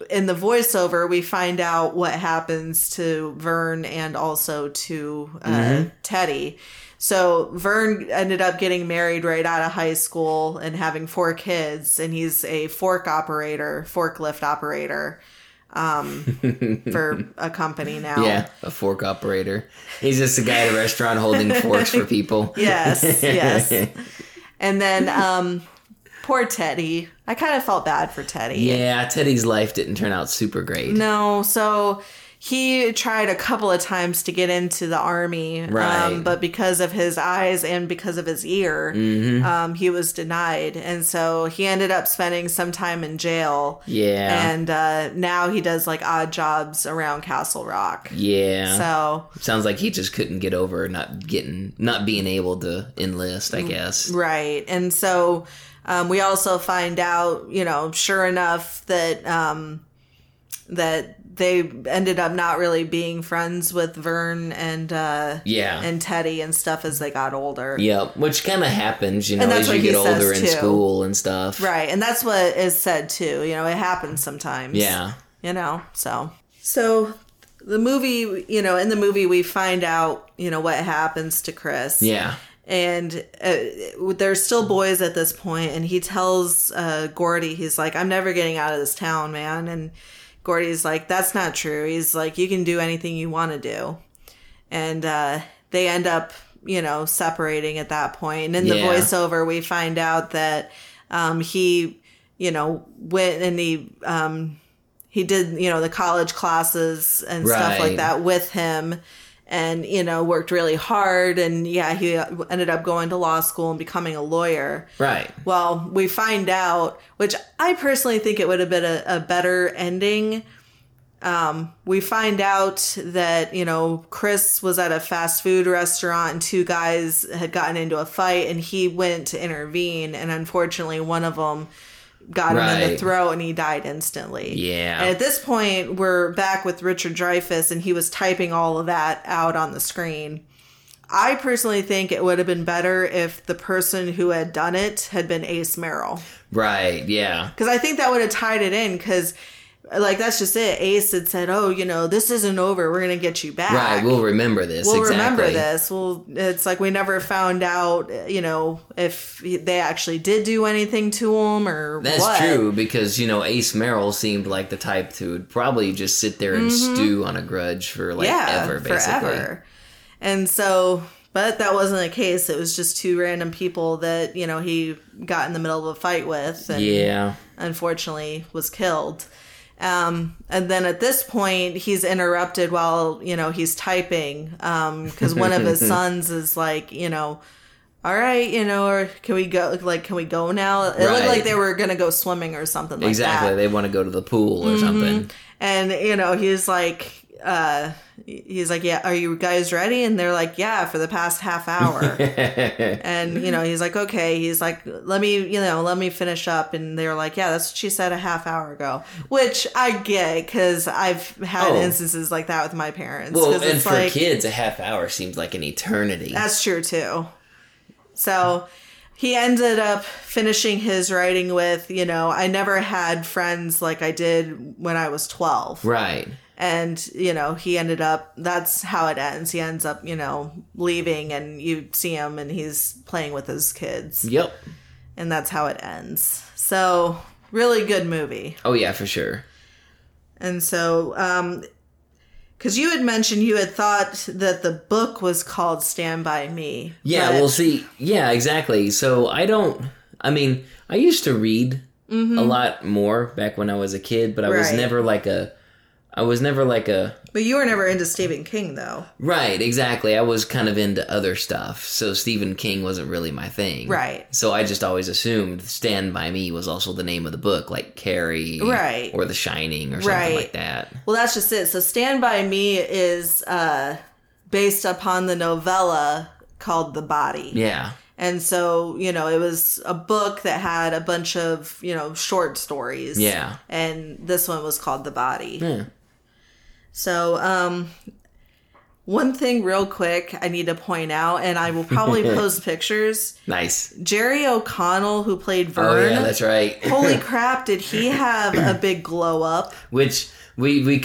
in the voiceover, we find out what happens to Vern and also to Teddy. So Vern ended up getting married right out of high school and having 4 kids. And he's a forklift operator for a company now. Yeah, a fork operator. He's just a guy at a restaurant holding forks for people. Yes. And then poor Teddy. I kind of felt bad for Teddy. Yeah, Teddy's life didn't turn out super great. No, so he tried a couple of times to get into the army, right? But because of his eyes and because of his ear, he was denied. And so he ended up spending some time in jail. Yeah. And now he does like odd jobs around Castle Rock. Yeah. So sounds like he just couldn't get over not being able to enlist, I guess. Right. And so we also find out, you know, sure enough, that that they ended up not really being friends with Vern and Teddy and stuff as they got older. Yeah, which kind of happens, you know, as you get older in school and stuff. Right, and that's what is said too. You know, it happens sometimes. Yeah, you know, so. The movie, you know, in the movie we find out, you know, what happens to Chris. Yeah. And they're still boys at this point, and he tells Gordie, he's like, I'm never getting out of this town, man. And Gordie's like, that's not true. He's like, you can do anything you want to do. And they end up, you know, separating at that point. And in the voiceover, we find out that he, you know, went and he did, you know, the college classes and stuff like that with him. And, you know, worked really hard. And, yeah, he ended up going to law school and becoming a lawyer. Right. Well, we find out, which I personally think it would have been a better ending. We find out that, you know, Chris was at a fast food restaurant and 2 guys had gotten into a fight. And he went to intervene. And unfortunately, one of them got him in the throat and he died instantly. Yeah. And at this point, we're back with Richard Dreyfuss, and he was typing all of that out on the screen. I personally think it would have been better if the person who had done it had been Ace Merrill. Right, yeah. Because I think that would have tied it in, because, like, that's just it. Ace had said, oh, you know, this isn't over. We're going to get you back. Right, we'll remember this. It's like we never found out, you know, if they actually did do anything to him or That's true, because, you know, Ace Merrill seemed like the type who would probably just sit there and stew on a grudge for, like, ever, basically. Forever. And so, but that wasn't the case. It was just 2 random people that, you know, he got in the middle of a fight with and unfortunately was killed. And then at this point, he's interrupted while, you know, he's typing, because one of his sons is like, you know, all right, you know, or can we go now? It looked like they were going to go swimming or something like that. Exactly. They want to go to the pool or something. And, you know, he's like, yeah, are you guys ready? And they're like, yeah, for the past half hour. And, you know, he's like, okay. He's like, let me finish up. And they're like, yeah, that's what she said a half hour ago, which I get, because I've had instances like that with my parents. Well, and for kids, a half hour seems like an eternity. That's true too. So he ended up finishing his writing with, you know, I never had friends like I did when I was 12. Right. And, you know, he ended up, that's how it ends. He ends up, you know, leaving, and you see him and he's playing with his kids. Yep. And that's how it ends. So, really good movie. Oh, yeah, for sure. And so, because you had mentioned you had thought that the book was called Stand By Me. Yeah, we'll see. Yeah, exactly. So, I used to read a lot more back when I was a kid, but I was never like a... But you were never into Stephen King, though. Right, exactly. I was kind of into other stuff, so Stephen King wasn't really my thing. Right. So I just always assumed Stand By Me was also the name of the book, like Carrie or The Shining or something like that. Well, that's just it. So Stand By Me is based upon the novella called The Body. Yeah. And so, you know, it was a book that had a bunch of, you know, short stories. Yeah. And this one was called The Body. Yeah. So, one thing real quick I need to point out, and I will probably post pictures. Nice. Jerry O'Connell, who played Vern. Oh, yeah, that's right. Holy crap, did he have a big glow up? Which we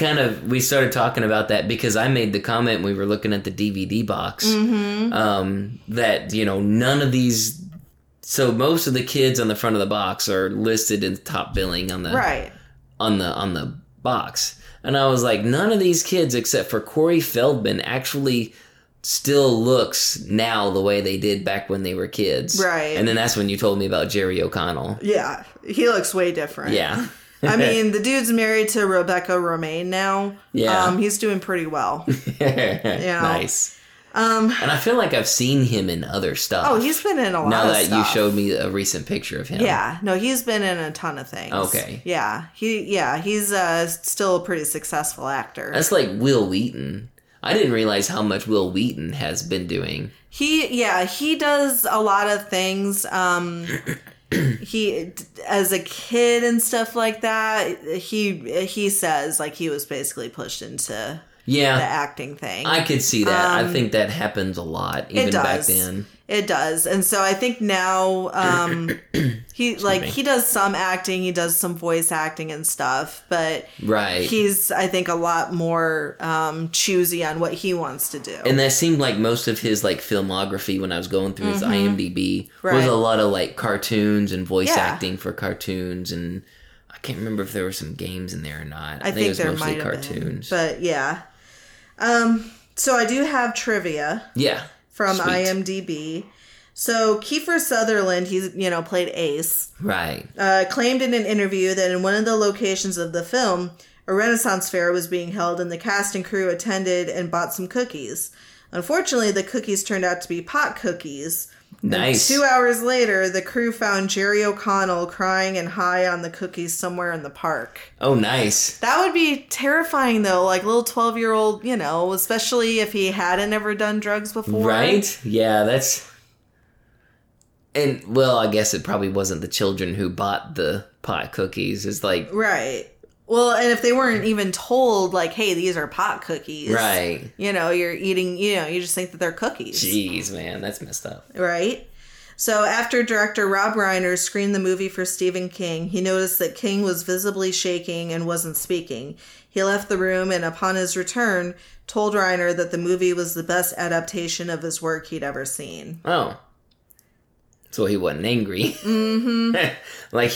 started talking about that because I made the comment when we were looking at the DVD box that, you know, none of these. So most of the kids on the front of the box are listed in top billing on the on the box. And I was like, none of these kids except for Corey Feldman actually still looks now the way they did back when they were kids. Right. And then that's when you told me about Jerry O'Connell. Yeah. He looks way different. Yeah. I mean, the dude's married to Rebecca Romaine now. Yeah. He's doing pretty well. Yeah. Nice. And I feel like I've seen him in other stuff. Oh, he's been in a lot of stuff. Now that you showed me a recent picture of him. Yeah. No, he's been in a ton of things. Okay. Yeah. He's still a pretty successful actor. That's like Wil Wheaton. I didn't realize how much Wil Wheaton has been doing. He does a lot of things. He, as a kid and stuff like that, he says like he was basically pushed into... Yeah. The acting thing. I could see that. I think that happens a lot, even back then. It does. And so I think now he does some acting, he does some voice acting and stuff, but he's, I think, a lot more choosy on what he wants to do. And that seemed like most of his like filmography when I was going through his IMDb was a lot of like cartoons and voice acting for cartoons, and I can't remember if there were some games in there or not. I think it was mostly cartoons. But yeah. So I do have trivia. Yeah. From IMDb. So Kiefer Sutherland, he's, you know, played Ace. Right. Claimed in an interview that in one of the locations of the film, a Renaissance fair was being held and the cast and crew attended and bought some cookies. Unfortunately, the cookies turned out to be pot cookies. Nice. And 2 hours later, the crew found Jerry O'Connell crying and high on the cookies somewhere in the park. Oh, nice. That would be terrifying, though. Like, little 12-year-old, you know, especially if he hadn't ever done drugs before. Right? Yeah, that's... And, well, I guess it probably wasn't the children who bought the pot cookies. It's like... Right. Well, and if they weren't even told, like, hey, these are pot cookies. Right. You know, you're eating, you know, you just think that they're cookies. Jeez, man, that's messed up. Right? So after director Rob Reiner screened the movie for Stephen King, he noticed that King was visibly shaking and wasn't speaking. He left the room and upon his return told Reiner that the movie was the best adaptation of his work he'd ever seen. Oh. So he wasn't angry. Like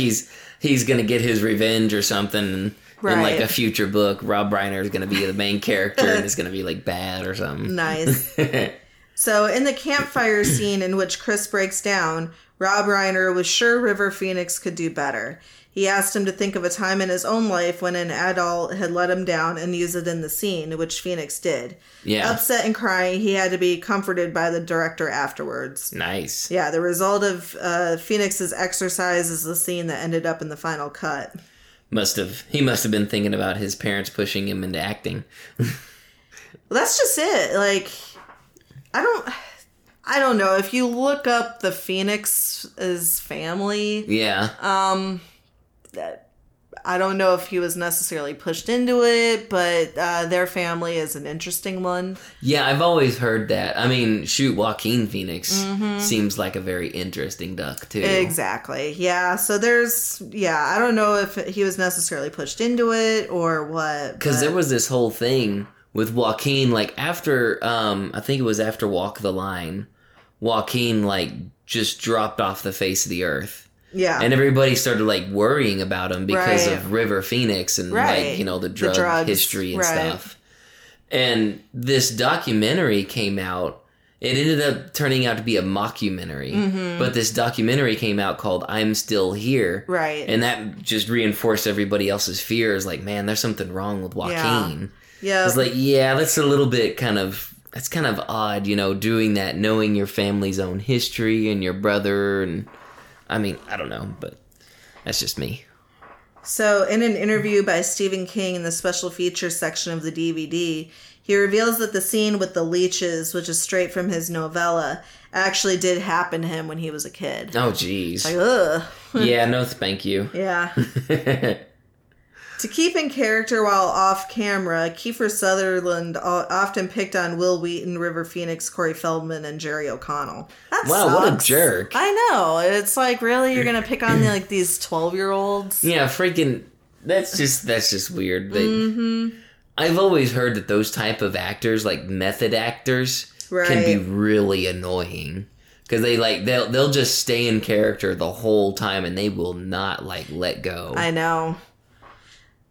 he's going to get his revenge or something in like a future book. Rob Reiner is going to be the main character and it's going to be like bad or something. Nice. So in the campfire scene in which Chris breaks down, Rob Reiner was sure River Phoenix could do better. He asked him to think of a time in his own life when an adult had let him down and use it in the scene, which Phoenix did. Yeah. Upset and crying, he had to be comforted by the director afterwards. Nice. Yeah, the result of Phoenix's exercise is the scene that ended up in the final cut. He must have been thinking about his parents pushing him into acting. Well, that's just it. Like, I don't know. If you look up the Phoenix's family. Yeah. I don't know if he was necessarily pushed into it, but their family is an interesting one. Yeah, I've always heard that. I mean, shoot, Joaquin Phoenix seems like a very interesting duck, too. Exactly. Yeah, so I don't know if he was necessarily pushed into it or what. Because there was this whole thing with Joaquin, like, after, I think it was after Walk the Line, Joaquin, like, just dropped off the face of the earth. Yeah. And everybody started, like, worrying about him because of River Phoenix and, like, you know, the drugs history and stuff. And this documentary came out, It ended up turning out to be a mockumentary, mm-hmm. but this documentary came out called I'm Still Here. Right. And that just reinforced everybody else's fears. Like, man, there's something wrong with Joaquin. Yeah. It's like, yeah, that's a little bit kind of odd, you know, doing that, knowing your family's own history and your brother. And I mean, I don't know, but that's just me. So in an interview by Stephen King in the special feature section of the DVD, he reveals that the scene with the leeches, which is straight from his novella, actually did happen to him when he was a kid. Oh, jeez. Like, ugh. Yeah, no thank you. Yeah. To keep in character while off camera, Kiefer Sutherland often picked on Wil Wheaton, River Phoenix, Corey Feldman, and Jerry O'Connell. Wow, sucks. What a jerk. I know. It's like, really? You're going to pick on like these 12-year-olds? Yeah, freaking... That's just weird. Mm-hmm. I've always heard that those type of actors, like method actors, right. can be really annoying because they'll just stay in character the whole time and they will not let go. I know.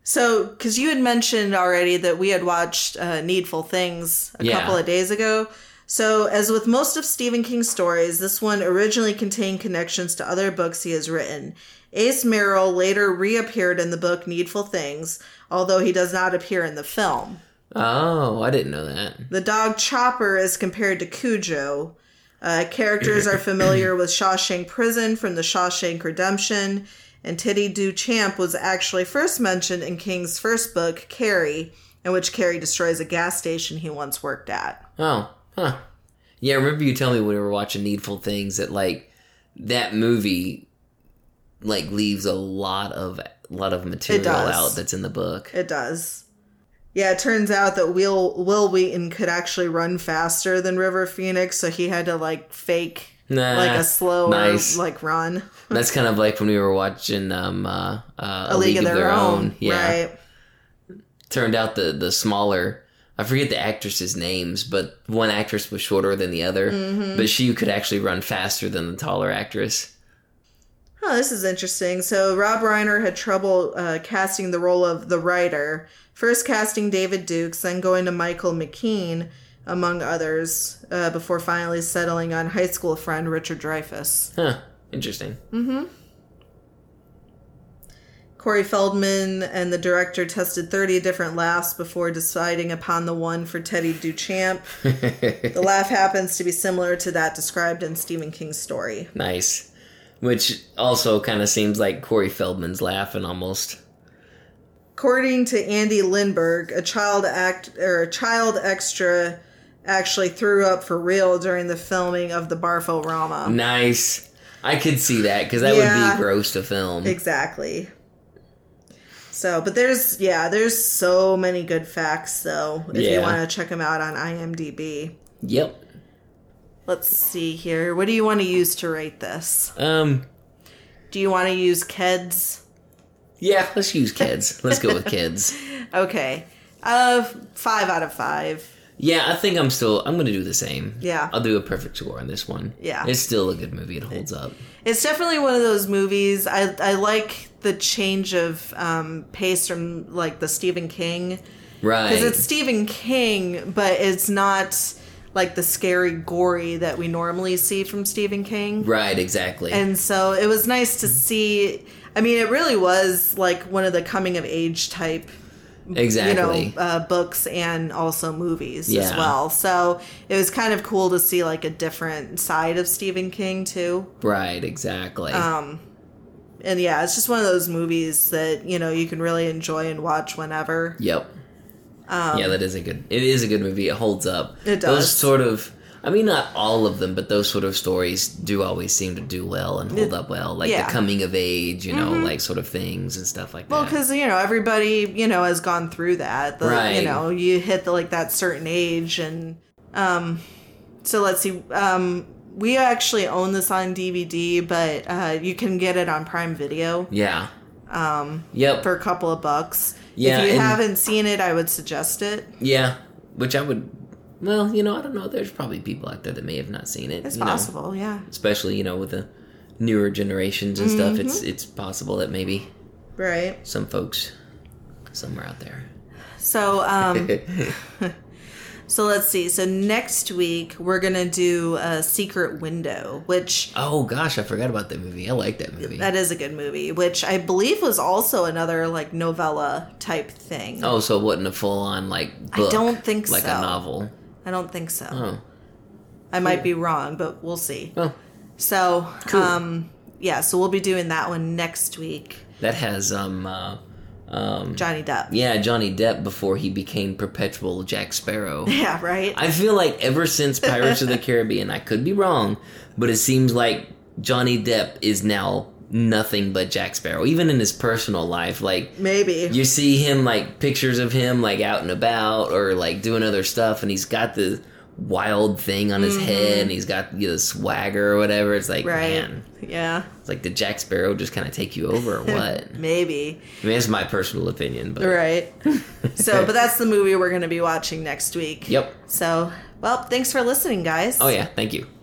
So, because you had mentioned already that we had watched Needful Things a couple of days ago. So, as with most of Stephen King's stories, this one originally contained connections to other books he has written. Ace Merrill later reappeared in the book Needful Things, although he does not appear in the film. Oh, I didn't know that. The dog Chopper is compared to Cujo. Characters are familiar with Shawshank Prison from the Shawshank Redemption, and Teddy Duchamp was actually first mentioned in King's first book, Carrie, in which Carrie destroys a gas station he once worked at. Oh, huh. Yeah, I remember you telling me when we were watching Needful Things that, that movie... leaves a lot of material out that's in the book. It does. Yeah, it turns out that Wil Wheaton could actually run faster than River Phoenix, so he had to fake a slower run. That's kind of like when we were watching A League of Their Own. Yeah. Right. Turned out the smaller, I forget the actresses' names, but one actress was shorter than the other, mm-hmm. but she could actually run faster than the taller actress. Oh, this is interesting. So Rob Reiner had trouble casting the role of the writer, first casting David Dukes, then going to Michael McKean, among others, before finally settling on high school friend Richard Dreyfuss. Huh. Interesting. Mm-hmm. Corey Feldman and the director tested 30 different laughs before deciding upon the one for Teddy Duchamp. The laugh happens to be similar to that described in Stephen King's story. Nice. Which also kind of seems like Corey Feldman's laughing almost. According to Andy Lindberg, a child extra actually threw up for real during the filming of the Barfo-rama. Nice. I could see that because that would be gross to film. Exactly. So, but there's so many good facts though if you want to check them out on IMDb. Yep. Let's see here. What do you want to use to rate this? Do you want to use KEDS? Yeah, let's use KEDS. Let's go with KEDS. Okay. 5 out of 5. Yeah, I think I'm going to do the same. Yeah. I'll do a perfect score on this one. Yeah. It's still a good movie. It holds up. It's definitely one of those movies. I like the change of pace from the Stephen King. Right. Because it's Stephen King, but it's not... the scary gory that we normally see from Stephen King. Right, exactly. And so it was nice to see. I mean, it really was one of the coming of age type books and also movies as well. So it was kind of cool to see a different side of Stephen King too. Right, exactly. And yeah, it's just one of those movies that, you can really enjoy and watch whenever. Yep. It is a good movie. It holds up. It does. Those sort of, I mean, not all of them, but those sort of stories do always seem to do well and hold up well. The coming of age, mm-hmm. Sort of things and stuff like that. Well, because, everybody, has gone through that. Right. You hit that certain age. And so let's see. We actually own this on DVD, but you can get it on Prime Video. Yeah. For a couple of bucks. Yeah, if you haven't seen it, I would suggest it. Yeah, which I would... Well, I don't know. There's probably people out there that may have not seen it. It's possible, yeah. Especially, with the newer generations and mm-hmm. stuff. It's possible that maybe... Right. Some folks somewhere out there. So, So let's see. So next week, we're going to do Secret Window, which... Oh, gosh, I forgot about that movie. I like that movie. That is a good movie, which I believe was also another, like, novella-type thing. Oh, so it wasn't a full-on, like, book. I don't think like so. Like a novel. I don't think so. Oh. I might be wrong, but we'll see. Oh. So, cool. Yeah, so we'll be doing that one next week. That has, Johnny Depp. Yeah, Johnny Depp before he became perpetual Jack Sparrow. Yeah, right? I feel like ever since Pirates of the Caribbean, I could be wrong, but it seems like Johnny Depp is now nothing but Jack Sparrow, even in his personal life. Like, maybe. You see him, like, pictures of him, like, out and about or, like, doing other stuff, and he's got the wild thing on his head, and he's got the swagger or whatever. It's like, man. Yeah. It's like, did Jack Sparrow just kind of take you over or what? Maybe. I mean, that's my personal opinion. But. Right. So, but that's the movie we're going to be watching next week. Yep. So, well, thanks for listening, guys. Oh, yeah. Thank you.